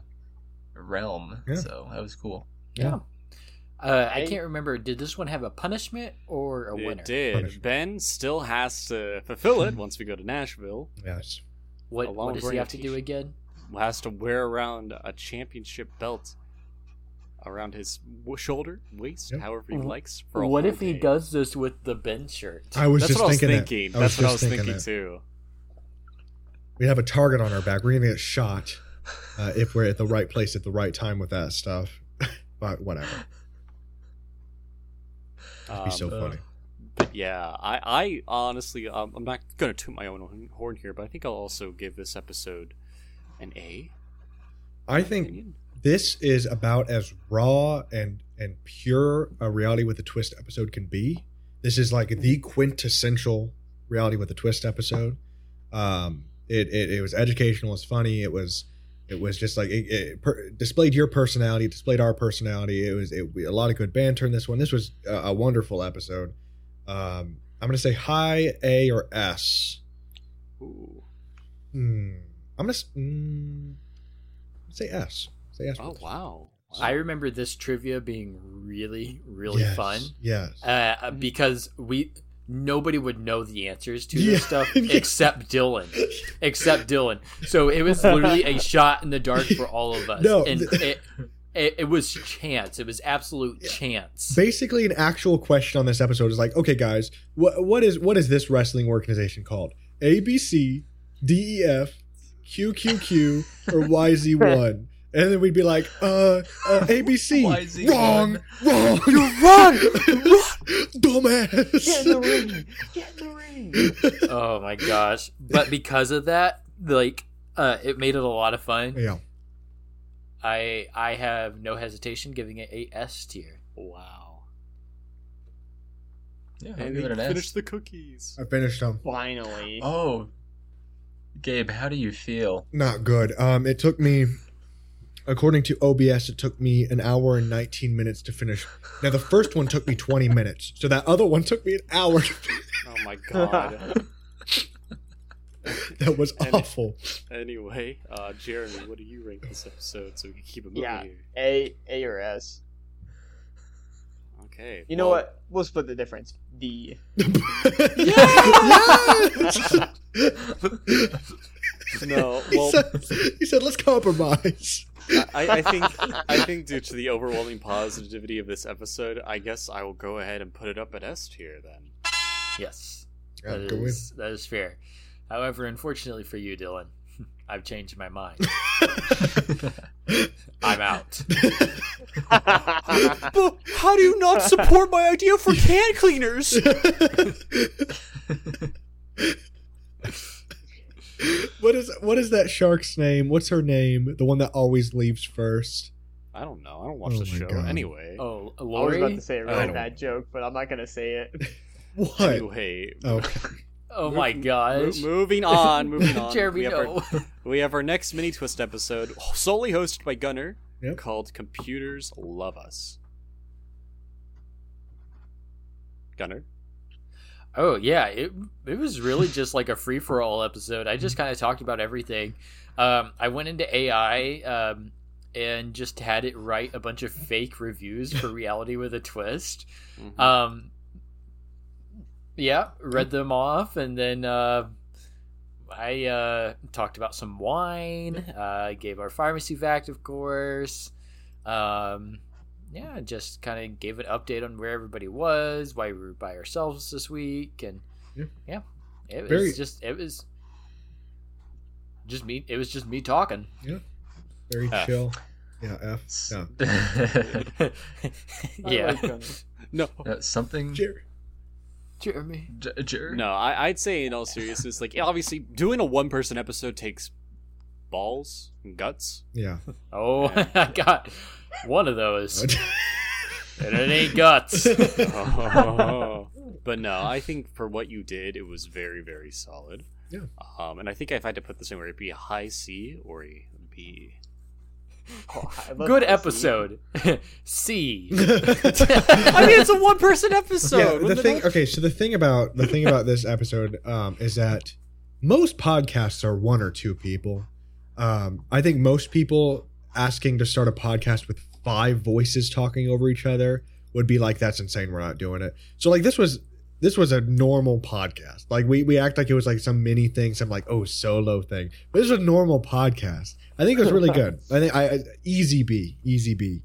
realm. Yeah. So that was cool. Yeah. Uh, I can't remember. Did this one have a punishment or a it winner? It did. Punishment. Ben still has to fulfill it once we go to Nashville. Yes. What, what does he have to do again? Has to wear around a championship belt around his shoulder, waist, yep. however he likes. For a what if day. he does this with the Ben shirt? I was That's just what I was thinking. thinking. I was That's what I was thinking, thinking too. We have a target on our back. We're gonna get shot uh, if we're at the right place at the right time with that stuff. But whatever. That'd be um, so funny. Uh, but yeah, I, I honestly, um, I'm not gonna toot my own horn here, but I think I'll also give this episode an A. I think. Opinion. This is about as raw and, and pure a Reality with a Twist episode can be. This is like the quintessential Reality with a Twist episode. Um, it, it it was educational. It was funny. It was it was just like it, it per, displayed your personality. It displayed our personality. It was it, a lot of good banter in this one. This was a, a wonderful episode. Um, I'm gonna say high A or S. Ooh. Hmm. I'm gonna mm, say S. Oh wow. wow! I remember this trivia being really, really yes, fun. Yes, uh, because we nobody would know the answers to this yeah. stuff except Dylan, except Dylan. So it was literally a shot in the dark for all of us. No, and it, it, it was chance. It was absolute yeah. chance. Basically, an actual question on this episode is like, okay, guys, what what is what is this wrestling organization called? A B C D E F Q Q Q or Y Z one. And then we'd be like, uh, uh A B C, wrong, wrong, you're wrong, dumbass. Get in the ring, get in the ring. Oh my gosh! But because of that, like, uh, it made it a lot of fun. Yeah. I I have no hesitation giving it a S tier. Wow. Yeah, I'll give it an S. Finish the cookies. I finished them. Finally. Oh, Gabe, how do you feel? Not good. Um, it took me. According to O B S, it took me an hour and nineteen minutes to finish. Now, the first one took me twenty minutes, so that other one took me an hour to finish. Oh, my God. That was Any- awful. Anyway, uh, Jeremy, what do you rank this episode so we can keep it moving yeah, here? Yeah, A, A or S. Okay. You well, know what? We'll split the difference. D. Yeah! Yes! No, well, he said, he said, "Let's compromise." I, I think, I think, due to the overwhelming positivity of this episode, I guess I will go ahead and put it up at S tier then. Yes, yeah, that, is, that is fair. However, unfortunately for you, Dylan, I've changed my mind. I'm out. But how do you not support my idea for can cleaners? What is what is that shark's name? What's her name? The one that always leaves first. I don't know. I don't watch oh the show God. anyway. Oh, Lori? I was about to say a really bad joke, but I'm not gonna say it. What? Anyway, okay. Oh my gosh. Mo- moving on. Moving on. Jeremy, we have, no. our, we have our next mini twist episode, solely hosted by Gunnar, yep. called "Computers Love Us." Gunnar. Oh, yeah, it it was really just like a free-for-all episode. I just kind of talked about everything. Um, I went into A I um, and just had it write a bunch of fake reviews for Reality with a Twist. Mm-hmm. Um, yeah, read them off, and then uh, I uh, talked about some wine. Uh, gave our pharmacy fact, of course. Um Yeah, just kind of gave an update on where everybody was, why we were by ourselves this week, and yeah, yeah it was very, just it was just me. It was just me talking. Yeah, very F. chill. Yeah, F. No. yeah, like no uh, something. Jer- Jeremy. J- Jer- no, I, I'd say in all seriousness, like obviously doing a one-person episode takes balls and guts. Yeah. Oh, I got. One of those, and it ain't guts. Oh. But no, I think for what you did, it was very, very solid. Yeah. Um, and I think if I had to put this in, where it'd be a high C or a B. Oh, good episode. C. I mean, it's a one-person episode. Yeah, the thing, okay, so the thing about the thing about this episode um, is that most podcasts are one or two people. Um, I think most people asking to start a podcast with five voices talking over each other would be like, that's insane. We're not doing it. So like this was this was a normal podcast. Like we we act like it was like some mini thing, some like oh solo thing. But this was a normal podcast. I think it was really good. I think I, I easy B, easy B.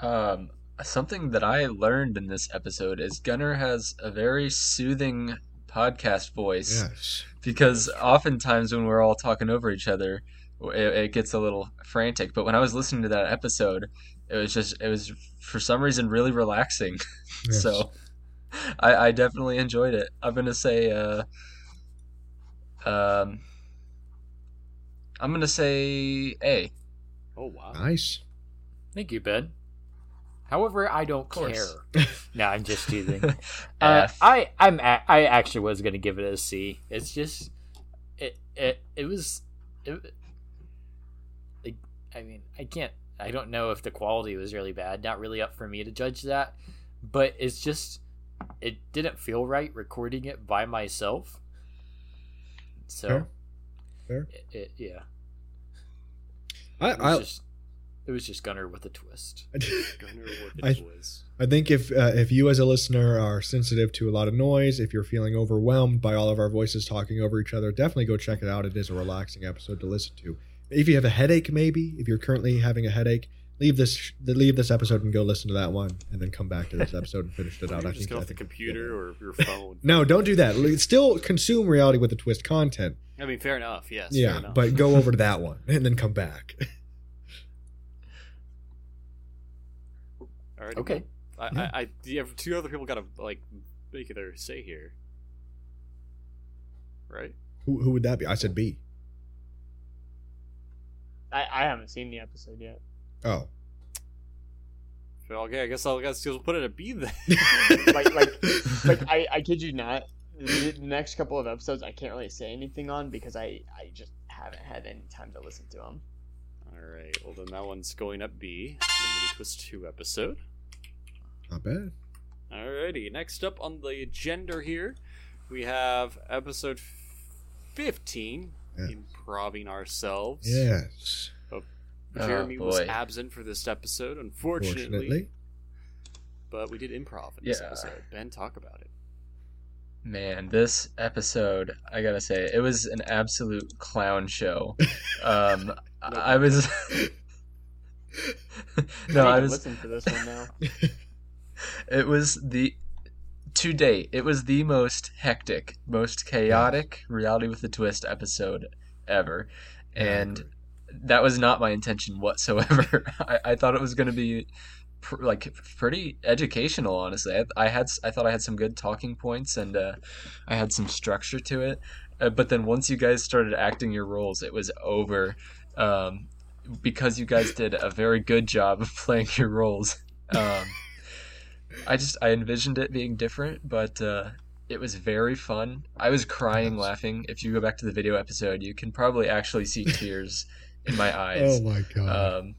Um, something that I learned in this episode is Gunnar has a very soothing podcast voice. Yes. Because oftentimes when we're all talking over each other, it, it gets a little frantic. But when I was listening to that episode, it was just it was for some reason really relaxing. Yes. So I, I definitely enjoyed it. I'm gonna say, uh, um. I'm going to say A. Oh, wow. Nice. Thank you, Ben. However, I don't care. No, I'm just teasing. uh, I I'm a- I actually was going to give it a C. It's just, it it, it was, it, it, I mean, I can't, I don't know if the quality was really bad. Not really up for me to judge that. But it's just, it didn't feel right recording it by myself. So. Sure. Fair? It, it, yeah, I, it, was I, just, it was just Gunnar with a twist. Gunnar with a I, twist. I think if uh, if you as a listener are sensitive to a lot of noise, if you're feeling overwhelmed by all of our voices talking over each other, definitely go check it out. It is a relaxing episode to listen to. If you have a headache, maybe if you're currently having a headache, leave this leave this episode and go listen to that one, and then come back to this episode and finish it out. I just get off the computer or your phone. No, don't do that. Still consume Reality with a Twist content. I mean, fair enough, yes. Yeah, fair enough. But go over to that one and then come back. All right. Okay. I, yeah. I, I, yeah, two other people got to, like, make their say here. Right? Who who would that be? I said B. I, I haven't seen the episode yet. Oh. So, okay, I guess I'll guess we'll put it at B then. like, like, like I, I kid you not. The next couple of episodes I can't really say anything on because I, I just haven't had any time to listen to them. Alright, well then that one's going up B, the Mini Twist two episode. Not bad. Alrighty, next up on the agenda here, we have episode fifteen, yes. Improving Ourselves. Yes. Oh, Jeremy oh, was absent for this episode, unfortunately. Fortunately. But we did improv in this yeah. episode. Ben, talk about it. Man, this episode, I gotta say, it was an absolute clown show. Um, I, I was... no, I was... Listen to this one now. It was the... To date, it was the most hectic, most chaotic Reality with a Twist episode ever. And that was not my intention whatsoever. I, I thought it was going to be... like pretty educational, honestly. I, I had I thought I had some good talking points and uh, I had some structure to it, uh, but then once you guys started acting your roles, it was over, um, because you guys did a very good job of playing your roles. Um, I just I envisioned it being different, but uh, it was very fun. I was crying laughing. If you go back to the video episode, you can probably actually see tears in my eyes. Oh my god. Um,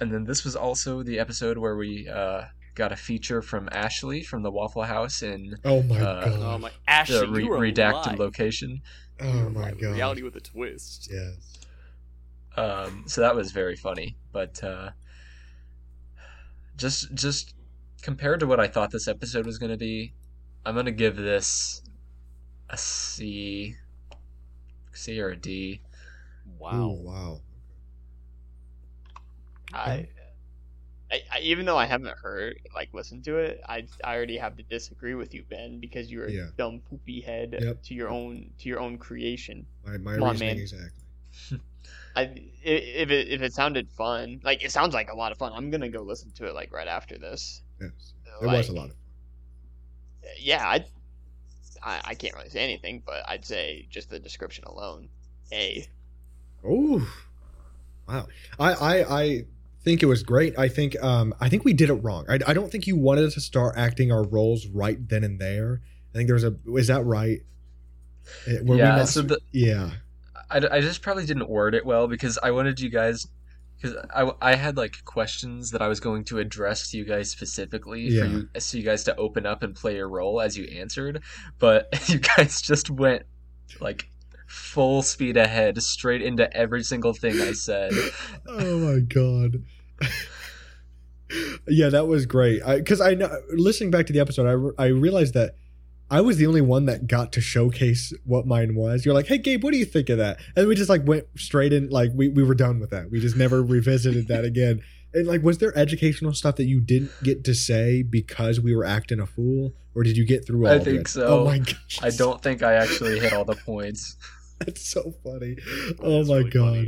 And then this was also the episode where we uh, got a feature from Ashley from the Waffle House in oh my uh, god, oh my Ashley, the re- redacted alive. Location. Oh my god, Reality with a Twist. Yes. Um, so that was very funny, but uh, just just compared to what I thought this episode was going to be, I'm going to give this a C, C or a D. Wow! Ooh, wow. I, I, I, even though I haven't heard, like, listened to it, I, I already have to disagree with you, Ben, because you're a yeah. dumb poopy head yep. to your own to your own creation. My, my Come reasoning on, man. Exactly. I if it if it sounded fun, like it sounds like a lot of fun. I'm gonna go listen to it like right after this. Yes, it like, was a lot of fun. Yeah, I, I, I can't really say anything, but I'd say just the description alone, A. Oh, wow! I I. I think it was great. I think um, I think we did it wrong. I, I don't think you wanted us to start acting our roles right then and there. I think there was a... Is that right? It, were yeah, we not, so the, yeah. I, I just probably didn't word it well because I wanted you guys, because I, I had like questions that I was going to address to you guys specifically yeah. for you, so you guys to open up and play your role as you answered, but you guys just went like full speed ahead straight into every single thing I said. Oh my God. Yeah, that was great. I, because I know, listening back to the episode, I, re- I realized that I was the only one that got to showcase what mine was. You're like, hey, Gabe, what do you think of that? And we just like went straight in. Like we, we were done with that. We just never revisited that again. And like, was there educational stuff that you didn't get to say because we were acting a fool, or did you get through all of it? I think so. Oh my gosh. I don't think I actually hit all the points. That's so funny. Oh That's my really God.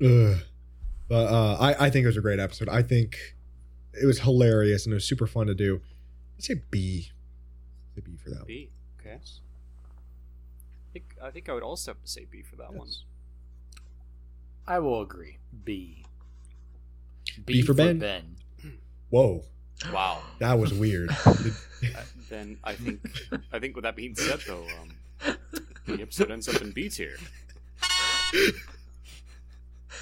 Funny. Ugh. But uh, I, I think it was a great episode. I think it was hilarious and it was super fun to do. Let's say B. Let's say B for that B. One. Okay. I think, I think I would also have to say B for that yes. one. I will agree. B. B, B for, for Ben. Ben. Whoa. Wow. That was weird. Then I think I think with that being said, though, um, the episode ends up in B tier.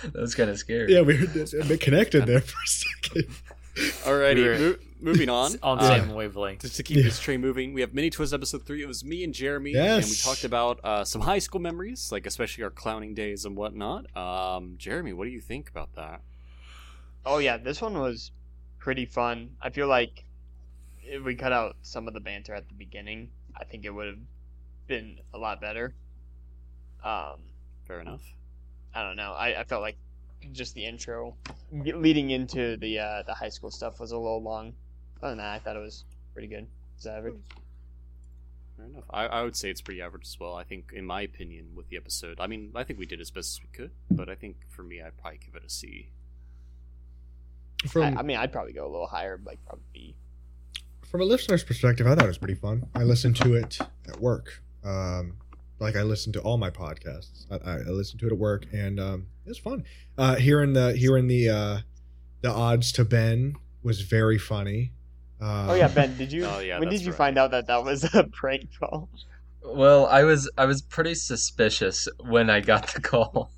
That was kind of scary. Yeah, we were connected there for a second. Alrighty, we were, mo- moving on. On the same uh, wavelength. Just to keep yeah. this train moving, we have Mini Twist episode three. It was me and Jeremy, yes. and we talked about uh, some high school memories, like especially our clowning days and whatnot. Um, Jeremy, what do you think about that? Oh yeah, this one was pretty fun. I feel like if we cut out some of the banter at the beginning, I think it would have been a lot better. Um, Fair enough. I don't know. I, I felt like just the intro leading into the uh, the high school stuff was a little long. Other than that, I thought it was pretty good. It's average. Fair enough. I, I would say it's pretty average as well. I think, in my opinion, with the episode, I mean, I think we did as best as we could, but I think for me, I'd probably give it a C. From, I, I mean, I'd probably go a little higher, like probably B. From a listener's perspective, I thought it was pretty fun. I listened to it at work. Um, Like I listen to all my podcasts. I, I listen to it at work, and um, it was fun. Uh, hearing the hearing the uh, the odds to Ben was very funny. Uh, oh yeah, Ben, did you? Oh, yeah, when did you right. find out that that was a prank call? Well, I was I was pretty suspicious when I got the call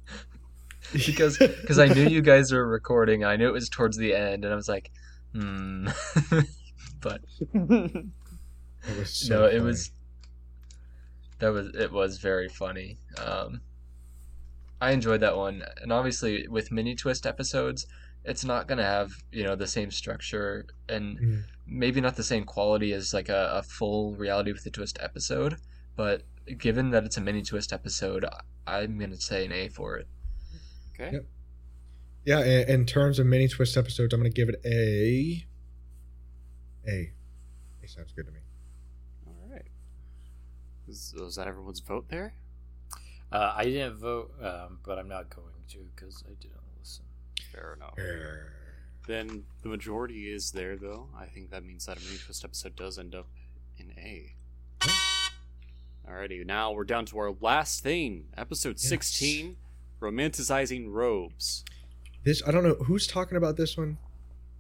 because because I knew you guys were recording. And I knew it was towards the end, and I was like, hmm. But it was so no, funny. It was. That was it was very funny. Um, I enjoyed that one, and obviously with Mini Twist episodes, it's not gonna have you know the same structure and mm. maybe not the same quality as like a, a full Reality with a Twist episode. But given that it's a Mini Twist episode, I'm gonna say an A for it. Okay. Yep. Yeah, in, in terms of Mini Twist episodes, I'm gonna give it a. A. A sounds good to me. Was, was that everyone's vote there? Uh, I didn't vote, um, but I'm not going to because I didn't listen. Fair enough. Fair. Then the majority is there, though. I think that means that a Mini Twist episode does end up in A. Alrighty, now we're down to our last thing. Episode yes. sixteen, Romanticizing Robes. This I don't know. Who's talking about this one?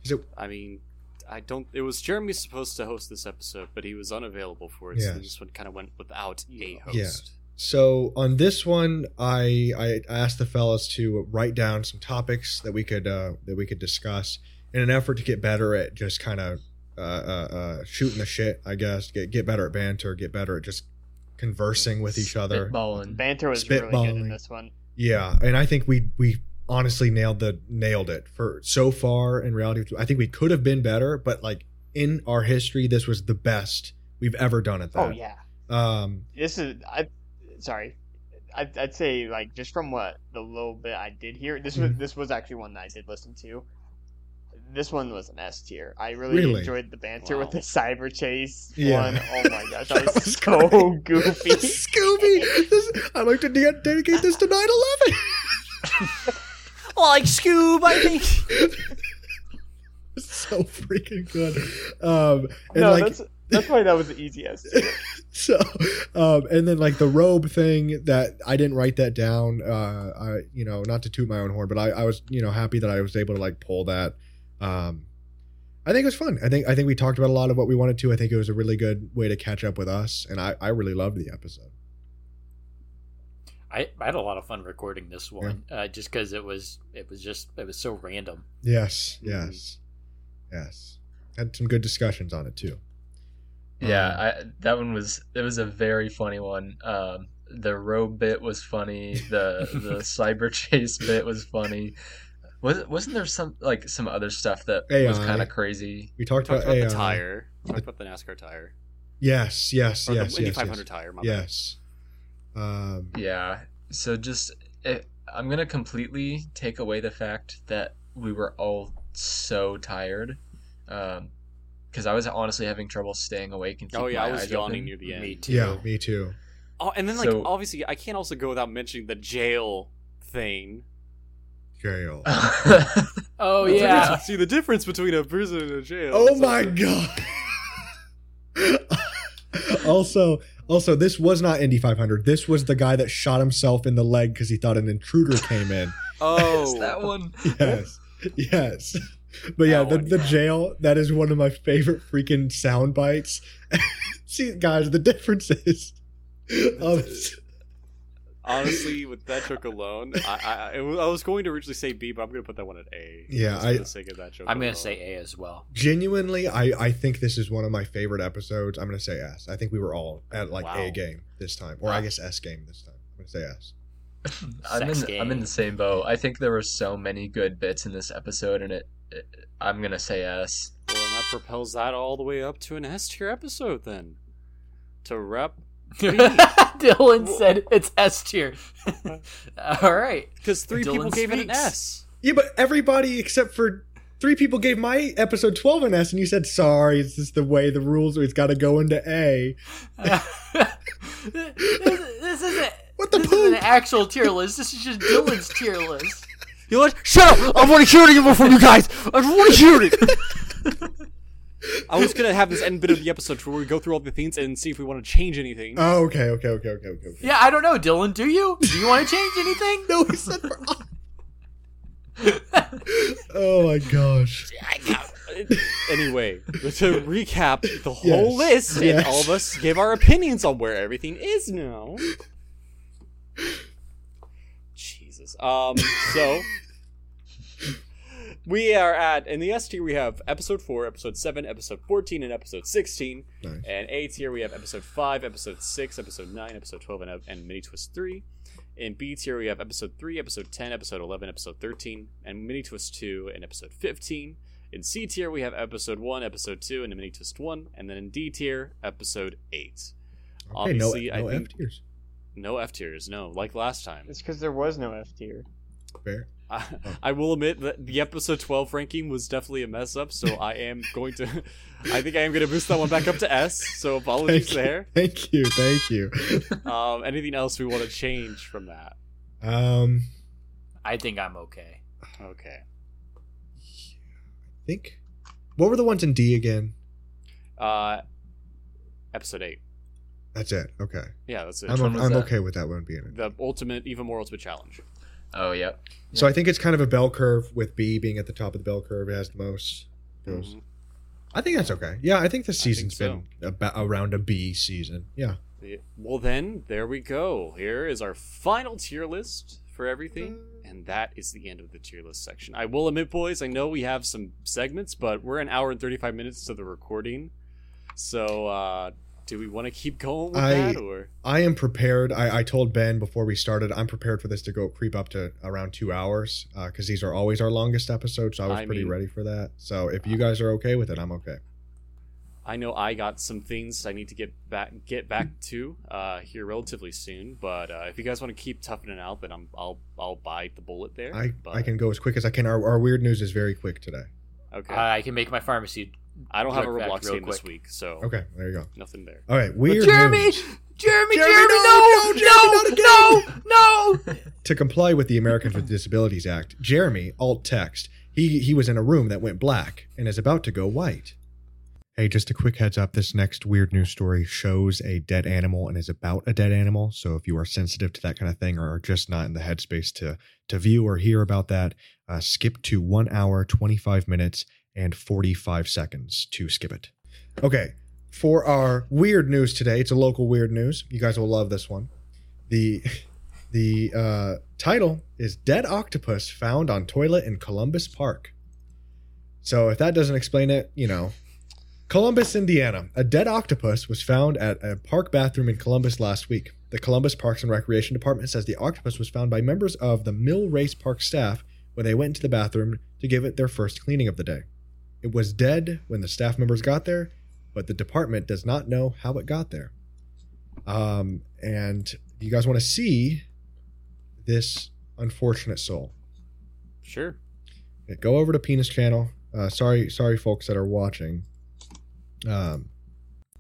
Is it... I mean... I don't. It was Jeremy supposed to host this episode, but he was unavailable for it. Yeah. So this one kind of went without a host. Yeah. So on this one, I, I asked the fellas to write down some topics that we could uh, that we could discuss in an effort to get better at just kind of uh, uh, uh, shooting the shit. I guess get get better at banter, get better at just conversing with each other. Spitballing. Banter was Spitballing. really good in this one. Yeah, and I think we we. honestly nailed the nailed it for so far in Reality. I think we could have been better, but like in our history, this was the best we've ever done at that. Oh yeah. Um, this is, I, sorry. I, I'd say like, just from what the little bit I did here, this was, mm-hmm. this was actually one that I did listen to. This one was an S tier. I really, really? enjoyed the banter wow. with the cyber chase yeah. one. Oh my gosh, that, that was, was so great. Goofy. Scooby. This, I'd like to de- dedicate this to nine eleven. Like Scoob, I think. So freaking good. Um, and no, like, that's that's why that was the easiest. So, um, and then like the robe thing that I didn't write that down. Uh, I you know not to toot my own horn, but I, I was you know happy that I was able to like pull that. Um, I think it was fun. I think I think we talked about a lot of what we wanted to. I think it was a really good way to catch up with us, and I I really loved the episode. I, I had a lot of fun recording this one, yeah. uh, just because it was it was just it was so random. Yes, yes, yes. Had some good discussions on it too. Yeah, um, I, that one was it was a very funny one. Um, the robe bit was funny. The the cyber chase bit was funny. Was wasn't there some like some other stuff that A I was kind of crazy? We talked, we talked about, about the tire. We talked about the NASCAR tire. Yes, yes, or yes, the Indy yes, five hundred yes. tire. My yes. Um, yeah. So just, it, I'm gonna completely take away the fact that we were all so tired, because um, I was honestly having trouble staying awake and keeping oh yeah, my I was yawning open. Near the end. Me too. Yeah, me too. Oh, and then like so, obviously, I can't also go without mentioning the jail thing. Jail. oh That's yeah. See the difference between a prison and a jail. Oh it's my like, god. also also this was not Indy five hundred. This was the guy that shot himself in the leg because he thought an intruder came in. Oh it's that one. Yes, yes, but yeah, the, one, the yeah. jail, that is one of my favorite freaking sound bites. See guys, the difference is um, honestly with that joke alone, I, I I was going to originally say B, but I'm gonna put that one at A. Yeah, I, for the sake of that joke I'm alone. Gonna say A as well. Genuinely, I, I think this is one of my favorite episodes. I'm gonna say S. I think we were all at like wow. A game this time, or wow. I guess S game this time. I'm gonna say S. I'm in game. I'm in the same boat. I think there were so many good bits in this episode, and it, it I'm gonna say S. Well, and that propels that all the way up to an S tier episode then. To rep. Dylan said it's S tier. All right, because three Dylan people gave speaks. It an S. Yeah, but everybody except for three people gave my episode twelve an S, and you said sorry. It's just the way the rules. It's got to go into A. uh, this, this isn't. What the? This poop? Isn't an actual tier list. This is just Dylan's tier list. You know what? Shut up! I want to hear it from you guys. I want to hear it. I was going to have this end bit of the episode where we go through all the things and see if we want to change anything. Oh, okay, okay, okay, okay, okay. okay. Yeah, I don't know, Dylan. Do you? Do you want to change anything? No, he said for all. Oh, my gosh. Anyway, to recap the whole yes. list, yes. and all of us give our opinions on where everything is now. Jesus. Um, so... We are at, in the S tier, we have episode four, episode seven, episode fourteen, and episode sixteen. Nice. And A tier, we have episode five, episode six, episode nine, episode twelve, and, and Mini Twist three. In B tier, we have episode three, episode ten, episode eleven, episode thirteen, and Mini Twist two, and episode fifteen. In C tier, we have episode one, episode two, and Mini Twist one. And then in D tier, episode eight. Okay, obviously, no, no I think, F tiers. No F tiers, no, like last time. It's because there was no F tier. Fair. I, I will admit that the episode twelve ranking was definitely a mess up, so I am going to I think I am going to boost that one back up to S, so apologies thank there. Thank you, thank you. Um, anything else we want to change from that? Um, I think I'm okay. Okay. I think... What were the ones in D again? Uh, episode eight. That's it, okay. Yeah, that's it. I'm, I'm that? okay with that one being it. The ultimate, even more ultimate challenge. Oh, yeah. So yeah. I think it's kind of a bell curve with B being at the top of the bell curve. It has the most. Mm-hmm. I think that's okay. Yeah, I think this season's I think so. been about around a B season. Yeah. Well, then, there we go. Here is our final tier list for everything. And that is the end of the tier list section. I will admit, boys, I know we have some segments, but we're an hour and thirty-five minutes to the recording. So, uh... do we want to keep going with I, that? Or? I am prepared. I, I told Ben before we started, I'm prepared for this to go creep up to around two hours because uh, these are always our longest episodes. So I was I pretty mean, ready for that. So if you guys are okay with it, I'm okay. I know I got some things I need to get back get back to uh, here relatively soon. But uh, if you guys want to keep toughing it out, then I'm, I'll I'll bite the bullet there. I, but... I can go as quick as I can. Our, our weird news is very quick today. Okay, uh, I can make my pharmacy. I don't have a Roblox game quick. This week, so okay, there you go. Nothing there. All right, weird Jeremy, news. Jeremy, Jeremy, Jeremy, no, no, no, Jeremy, no, no, no. To comply with the Americans with Disabilities Act, Jeremy alt text. He he was in a room that went black and is about to go white. Hey, just a quick heads up. This next weird news story shows a dead animal and is about a dead animal. So if you are sensitive to that kind of thing or are just not in the headspace to to view or hear about that, uh, skip to one hour twenty-five minutes. And forty-five seconds to skip it. Okay, for our weird news today, it's a local weird news. You guys will love this one. The The uh, title is Dead Octopus Found on Toilet in Columbus Park. So if that doesn't explain it, you know. Columbus, Indiana. A dead octopus was found at a park bathroom in Columbus last week. The Columbus Parks and Recreation Department says the octopus was found by members of the Mill Race Park staff when they went into the bathroom to give it their first cleaning of the day. It was dead when the staff members got there, but the department does not know how it got there. Um, and you guys want to see this unfortunate soul? Sure. Okay, go over to Penis Channel. Uh, sorry, sorry, folks that are watching. Um,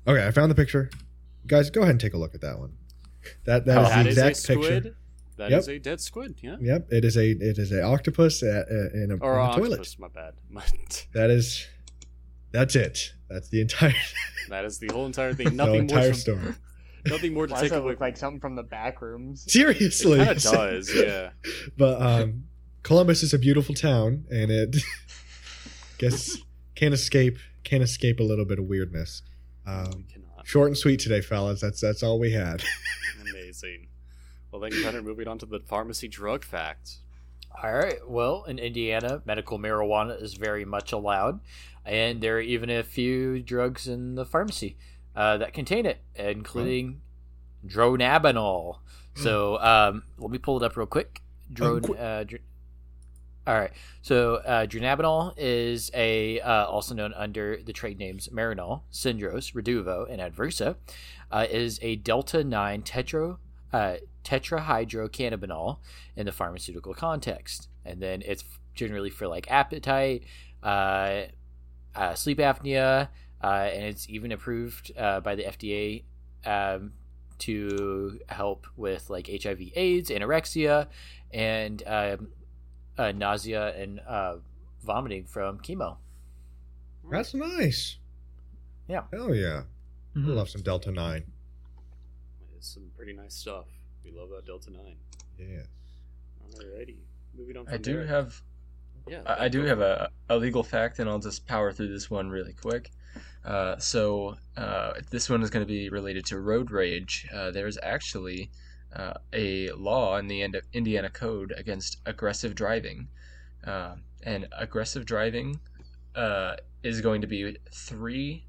okay, I found the picture. You guys, go ahead and take a look at that one. That that oh, is that the exact is a picture. Squid? That yep. is a dead squid. Yeah. Yep. It is a it is a octopus at, uh, in a, or in a octopus, toilet. My bad. My t- that is. That's it. That's the entire. That is the whole entire thing. Nothing the entire more from, story. Nothing more to Why take away. Look like something from the back rooms. Seriously, it does. Yeah. But um, Columbus is a beautiful town, and it guess can't escape can't escape a little bit of weirdness. Um, short and sweet today, fellas. That's that's all we had. Amazing. Well, then, Connor, moving on to the pharmacy drug facts. All right. Well, in Indiana, medical marijuana is very much allowed, and there are even a few drugs in the pharmacy uh, that contain it, including oh. dronabinol. So um, let me pull it up real quick. Dron. Um, qu- uh, dr- All right. So uh, dronabinol is a uh, also known under the trade names Marinol, Syndros, Reduvo, and Adversa. Uh, is a delta nine tetro. Uh, tetrahydrocannabinol in the pharmaceutical context, and then it's generally for like appetite, uh, uh, sleep apnea, uh, and it's even approved uh, by the F D A um, to help with like H I V/AIDS, anorexia, and um, uh, nausea and uh, vomiting from chemo. That's nice. Yeah. Hell yeah. Mm-hmm. I love some Delta nine. It's some pretty nice stuff. We love that Delta nine. Yeah. Alrighty. Moving on from I do there. have yeah, I, I do have a, a legal fact, and I'll just power through this one really quick. Uh, so uh, this one is going to be related to road rage. Uh, there's actually uh, a law in the Ind- Indiana Code against aggressive driving. Uh, and aggressive driving uh, is going to be three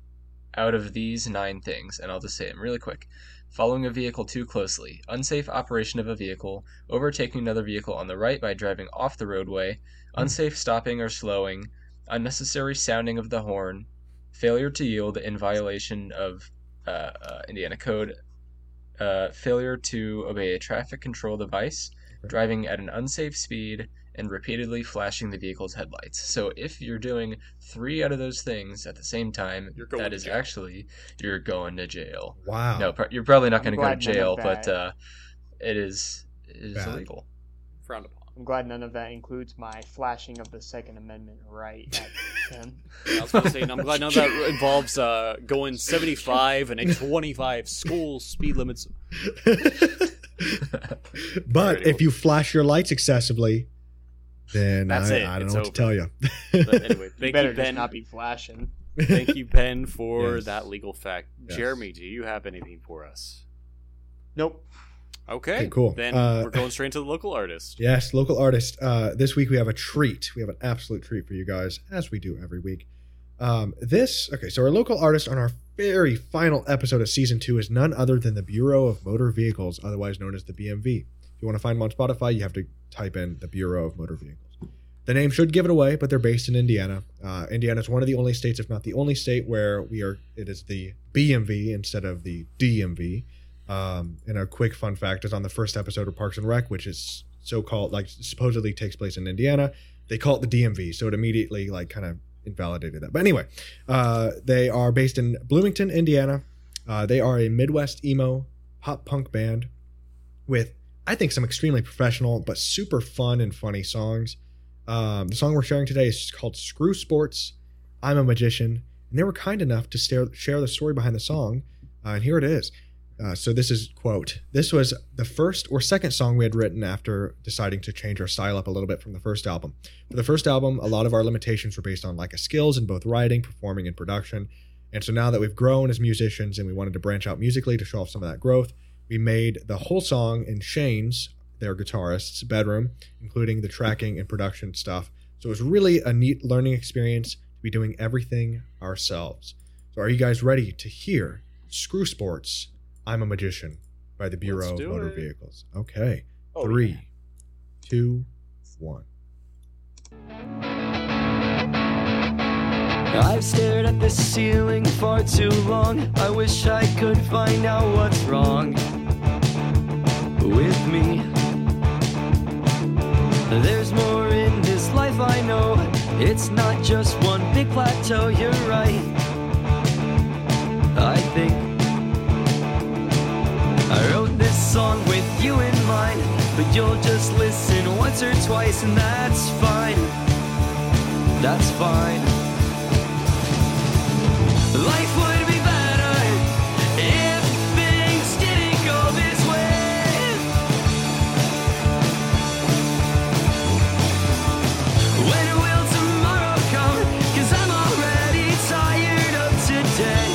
out of these nine things, and I'll just say them really quick. Following a vehicle too closely, unsafe operation of a vehicle, overtaking another vehicle on the right by driving off the roadway, unsafe stopping or slowing, unnecessary sounding of the horn, failure to yield in violation of uh, uh, Indiana Code, uh, failure to obey a traffic control device, driving at an unsafe speed, and repeatedly flashing the vehicle's headlights. So if you're doing three out of those things at the same time, that is actually, you're going to jail. Wow. No, you're probably not going to go to jail, but uh, it is it is illegal. Frowned upon. I'm glad none of that includes my flashing of the Second Amendment right at ten. I was going to say, and I'm glad none of that involves uh, going seventy-five and a twenty-five school speed limits. But if you flash your lights excessively, then That's I, I don't it's know over. What to tell you. But anyway, thank you, better you Ben. Not be flashing. Thank you, Ben, for yes. that legal fact. Yes. Jeremy, do you have anything for us? Nope. Okay. Okay cool. Then uh, we're going straight to the local artist. Yes, local artist. Uh, this week we have a treat. We have an absolute treat for you guys, as we do every week. Um, this okay. So our local artist on our very final episode of season two is none other than the Bureau of Motor Vehicles, otherwise known as the B M V. If you want to find them on Spotify, you have to type in the Bureau of Motor Vehicles. The name should give it away, but they're based in Indiana. Uh, Indiana is one of the only states, if not the only state, where we are. It is the B M V instead of the D M V. Um, and a quick fun fact is on the first episode of Parks and Rec, which is so-called, like supposedly takes place in Indiana, they call it the D M V, so it immediately like kind of invalidated that. But anyway, uh, they are based in Bloomington, Indiana. Uh, they are a Midwest emo pop punk band with, I think, some extremely professional but super fun and funny songs. Um, the song we're sharing today is called Screw Sports, I'm a Magician. And they were kind enough to stare, share the story behind the song. Uh, and here it is. Uh, so this is, quote, this was the first or second song we had written after deciding to change our style up a little bit from the first album. For the first album, a lot of our limitations were based on lack of skills in both writing, performing, and production. And so now that we've grown as musicians and we wanted to branch out musically to show off some of that growth, we made the whole song in chains their guitarist's bedroom, including the tracking and production stuff. So it was really a neat learning experience to be doing everything ourselves. So are you guys ready to hear Screw Sports, I'm a Magician by the Bureau of Motor Vehicles? Okay. Oh, Three, yeah. two, one. I've stared at the ceiling far too long. I wish I could find out what's wrong with me. There's more in this life, I know. It's not just one big plateau, you're right, I think. I wrote this song with you in mind, but you'll just listen once or twice, and that's fine. That's fine. Life would be better if things didn't go this way. When will tomorrow come? 'Cause I'm already tired of today.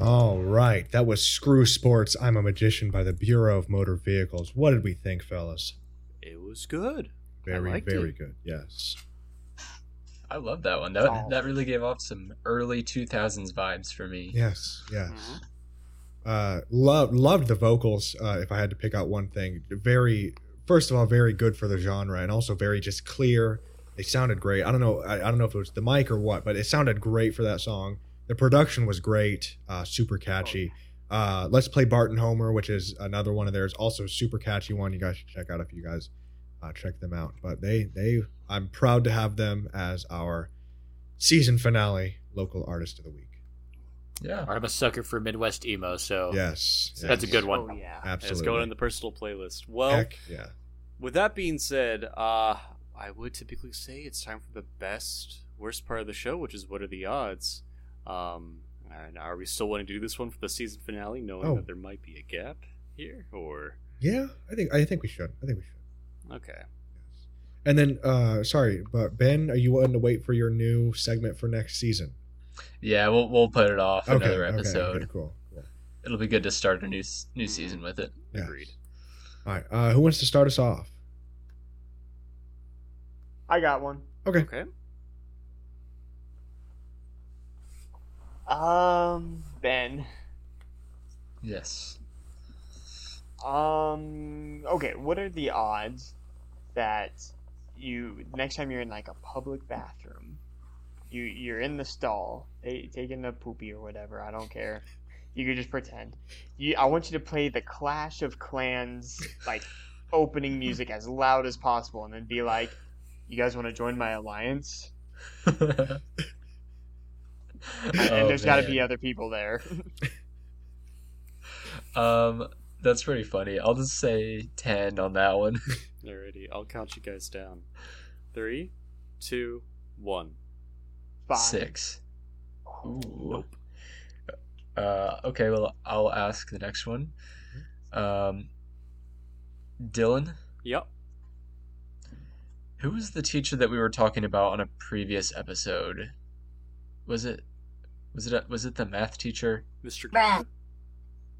All right, that was Screw Sports, I'm a Magician by the Bureau of Motor Vehicles. What did we think, fellas? It was good. Very, very it. good, yes. I love that one. That oh. that really gave off some early two thousands vibes for me. Yes, yes. Mm-hmm. Uh, love, loved the vocals, uh, if I had to pick out one thing. Very, first of all, very good for the genre, and also very just clear. They sounded great. I don't know, I, I don't know if it was the mic or what, but it sounded great for that song. The production was great, uh, super catchy. Uh, Let's Play Bart and Homer, which is another one of theirs, also super catchy one. You guys should check out if you guys uh, check them out. But they, they, I'm proud to have them as our season finale local artist of the week. Yeah, I'm a sucker for Midwest emo, so yes, yes. that's a good one. Oh, yeah, absolutely. It's going in the personal playlist. Well, heck yeah. With that being said, uh, I would typically say it's time for the best, worst part of the show, which is what are the odds. Um, and are we still wanting to do this one for the season finale, knowing oh. that there might be a gap here? Or yeah, I think I think we should. I think we should. Okay. Yes. And then, uh, sorry, but Ben, are you willing to wait for your new segment for next season? Yeah, we'll we'll put it off okay, another episode. Okay, okay, cool, cool. It'll be good to start a new new season with it. Yes. Agreed. All right. Uh, who wants to start us off? I got one. Okay. Okay. Um, Ben. Yes. Um, okay, what are the odds that you, next time you're in, like, a public bathroom, you, you're in the stall, taking a poopy or whatever, I don't care. You could just pretend. You, I want you to play the Clash of Clans, like, opening music as loud as possible, and then be like, you guys want to join my alliance? And oh, there's got to be other people there. um, that's pretty funny. I'll just say ten on that one. Alrighty, I'll count you guys down. Three, two, one. Five. Six. Ooh. Nope. Uh, okay, well, I'll ask the next one. Um, Dylan? Yep. Who was the teacher that we were talking about on a previous episode? Was it, was it, a, was it the math teacher, Mister Math?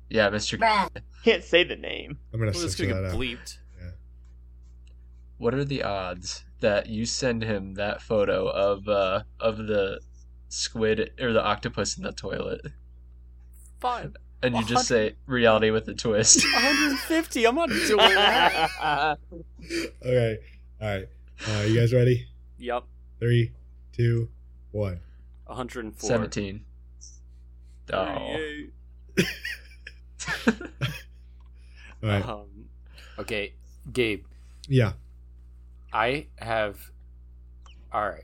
Yeah, Mister Math. Can't say the name. I'm gonna. Well, it's gonna get bleeped. Yeah. What are the odds that you send him that photo of uh, of the squid or the octopus in the toilet? Five. And you just say reality with a twist. one hundred fifty. I'm not doing that. Okay. All right. Uh, you guys ready? Yep. Three, two, one. one hundred four. seventeen. Oh. Right. um, okay, Gabe. Yeah. I have... Alright.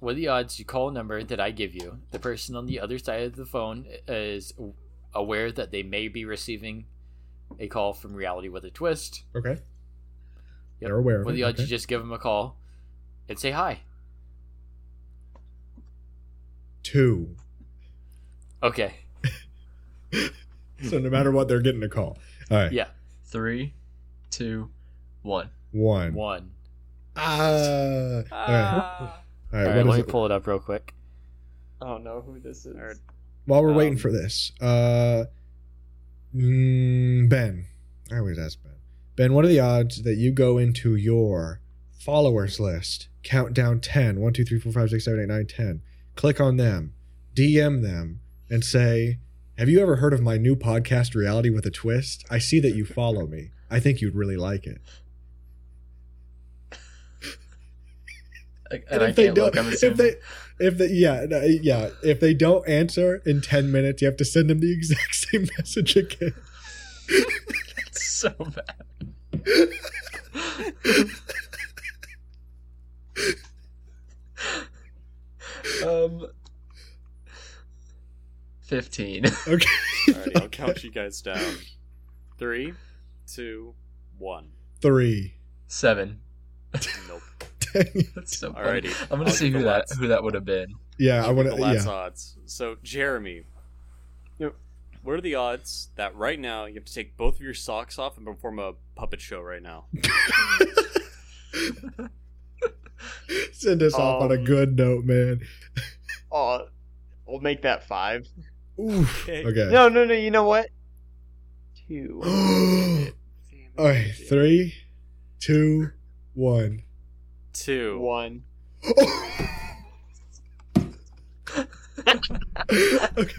What are the odds you call a number that I give you? The person on the other side of the phone is aware that they may be receiving a call from Reality with a Twist. Okay. Yep. They're aware of it. What are the odds okay. you just give them a call and say hi? Two. Okay. So no matter what, they're getting a call. All right. Yeah. Three, two, one. One. One. Ah. Uh, uh. All right. All right, All right let me it? pull it up real quick. I don't know who this is. Or, While we're um, waiting for this, uh, mm, Ben. I always ask Ben. Ben, what are the odds that you go into your followers list, count down ten, one, two, three, four, five, six, seven, eight, nine, ten, click on them, D M them, and say, have you ever heard of my new podcast, Reality with a Twist? I see that you follow me. I think you'd really like it. And, and if they don't, if they, if they, yeah, yeah, if they don't answer in ten minutes, you have to send them the exact same message again. That's so bad. um, fifteen. Okay. All right, I'll count you guys down. Three, two, one. Three. Seven. Nope. That's so funny. Alrighty. I'm gonna I'll see who that who that would have been. Yeah, I want to. Yeah. Odds. So, Jeremy, yep. What are the odds that right now you have to take both of your socks off and perform a puppet show right now? Send us um, off on a good note, man. Oh, uh, we'll make that five. Oof. Okay. okay. No, no, no. You know what? Two. All right. Three, two, one. Two. One. Oh. okay. okay.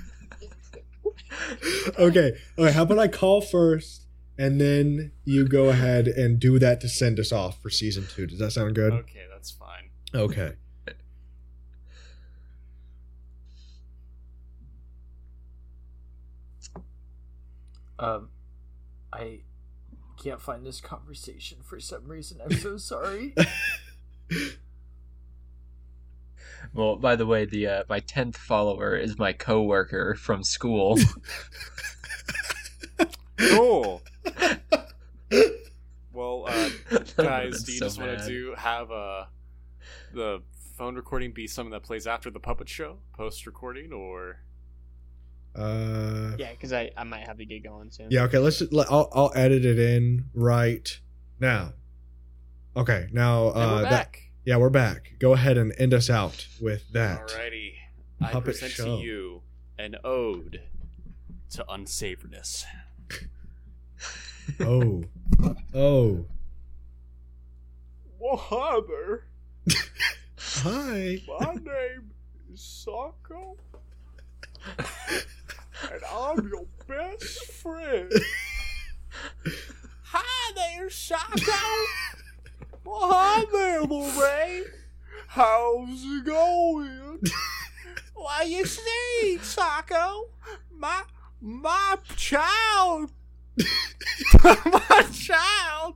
Okay. How about I call first, and then you go ahead and do that to send us off for season two. Does that sound good? Okay, that's fine. Okay. um, I can't find this conversation for some reason. I'm so sorry. Well, by the way, the uh, my tenth follower is my coworker from school. Cool. Well, uh, guys, do you so just want to have uh, the phone recording be something that plays after the puppet show, post recording, or? Uh, yeah, because I, I might have to get going soon. Yeah, okay. Let's. Just, let, I'll I'll edit it in right now. Okay, now uh, we're back. That, yeah, we're back. Go ahead and end us out with that. Alrighty, I present show. to you an ode to unsavoriness. oh, oh. Whatever. Hi. My name is Sako, and I'm your best friend. Hi there, Sako. Well, hi there, Lorraine. How's it going? Why you see, Sako? My my child, my child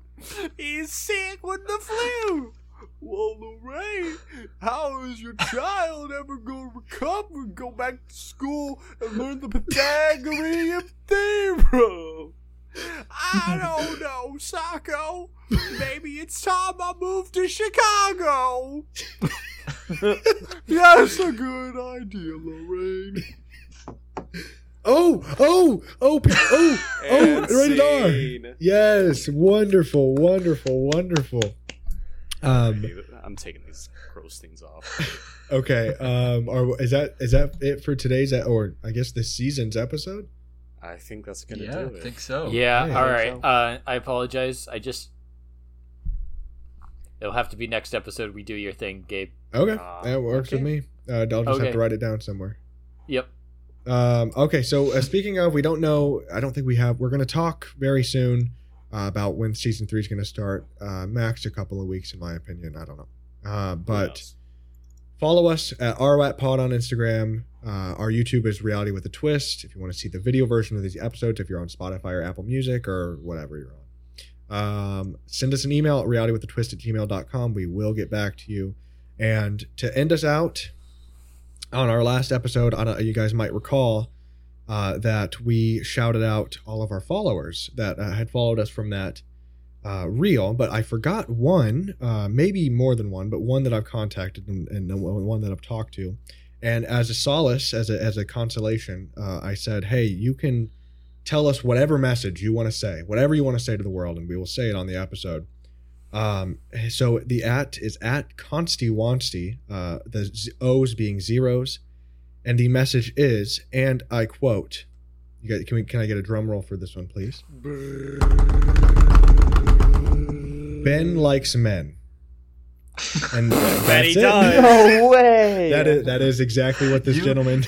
is sick with the flu. Well, Lorraine, how is your child ever going to recover and go back to school and learn the Pythagorean theorem? I don't know, Sako. Maybe it's time I moved to Chicago. That's a good idea, Lorraine. Oh, oh, oh, oh, oh, rated R. Yes, wonderful, wonderful, wonderful. Um, I'm taking these gross things off. Okay, um, are, is that is that it for today's, or I guess this season's episode? I think that's going to yeah, do it. Yeah, I think so. Yeah, yeah all right. So. Uh, I apologize. I just... It'll have to be next episode we do your thing, Gabe. Okay, uh, that works okay. with me. Uh, I'll just okay. have to write it down somewhere. Yep. Um, okay, so uh, speaking of, we don't know... I don't think we have... We're going to talk very soon uh, about when season three is going to start. Uh, max a couple of weeks, in my opinion. I don't know. Uh, but follow us at r wat pod on Instagram. Uh, our YouTube is Reality with a Twist. If you want to see the video version of these episodes, if you're on Spotify or Apple Music or whatever you're on, um, send us an email at reality with a twist at gmail dot com. We will get back to you. And to end us out on our last episode, I don't, you guys might recall uh, that we shouted out all of our followers that uh, had followed us from that uh, reel. But I forgot one, uh, maybe more than one, but one that I've contacted and, and one that I've talked to. And as a solace, as a as a consolation, uh, I said, hey, you can tell us whatever message you want to say, whatever you want to say to the world, and we will say it on the episode. Um, so the at is at Constiwansty, uh, the z- O's being zeros. And the message is, and I quote, you guys, can we, can I get a drum roll for this one, please? Ben likes men. And that's he it. Does. No way. That is, that is exactly what this you, gentleman.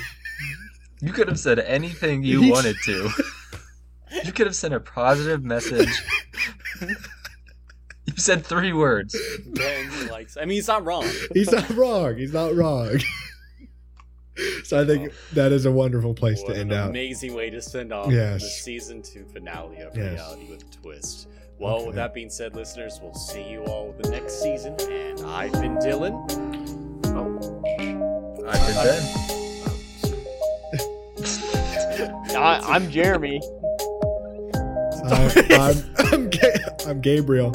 You could have said anything you wanted to. You could have sent a positive message. You said three words. Ben likes. I mean, he's not wrong. He's not wrong. He's not wrong. So I think oh, that is a wonderful place to end an out. Amazing way to send off yes. the season two finale of yes. Reality with a Twist. Well, okay. With that being said, listeners, we'll see you all the next season. And I've been Dylan. Oh, I've been Ben. Oh. I, I'm Jeremy. I, I'm I'm, Ga- I'm Gabriel.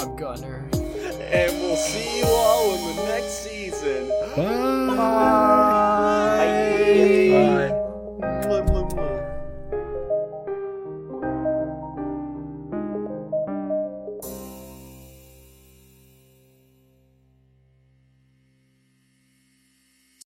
I'm Gunner. And we'll see you all in the next season. Bye. Bye.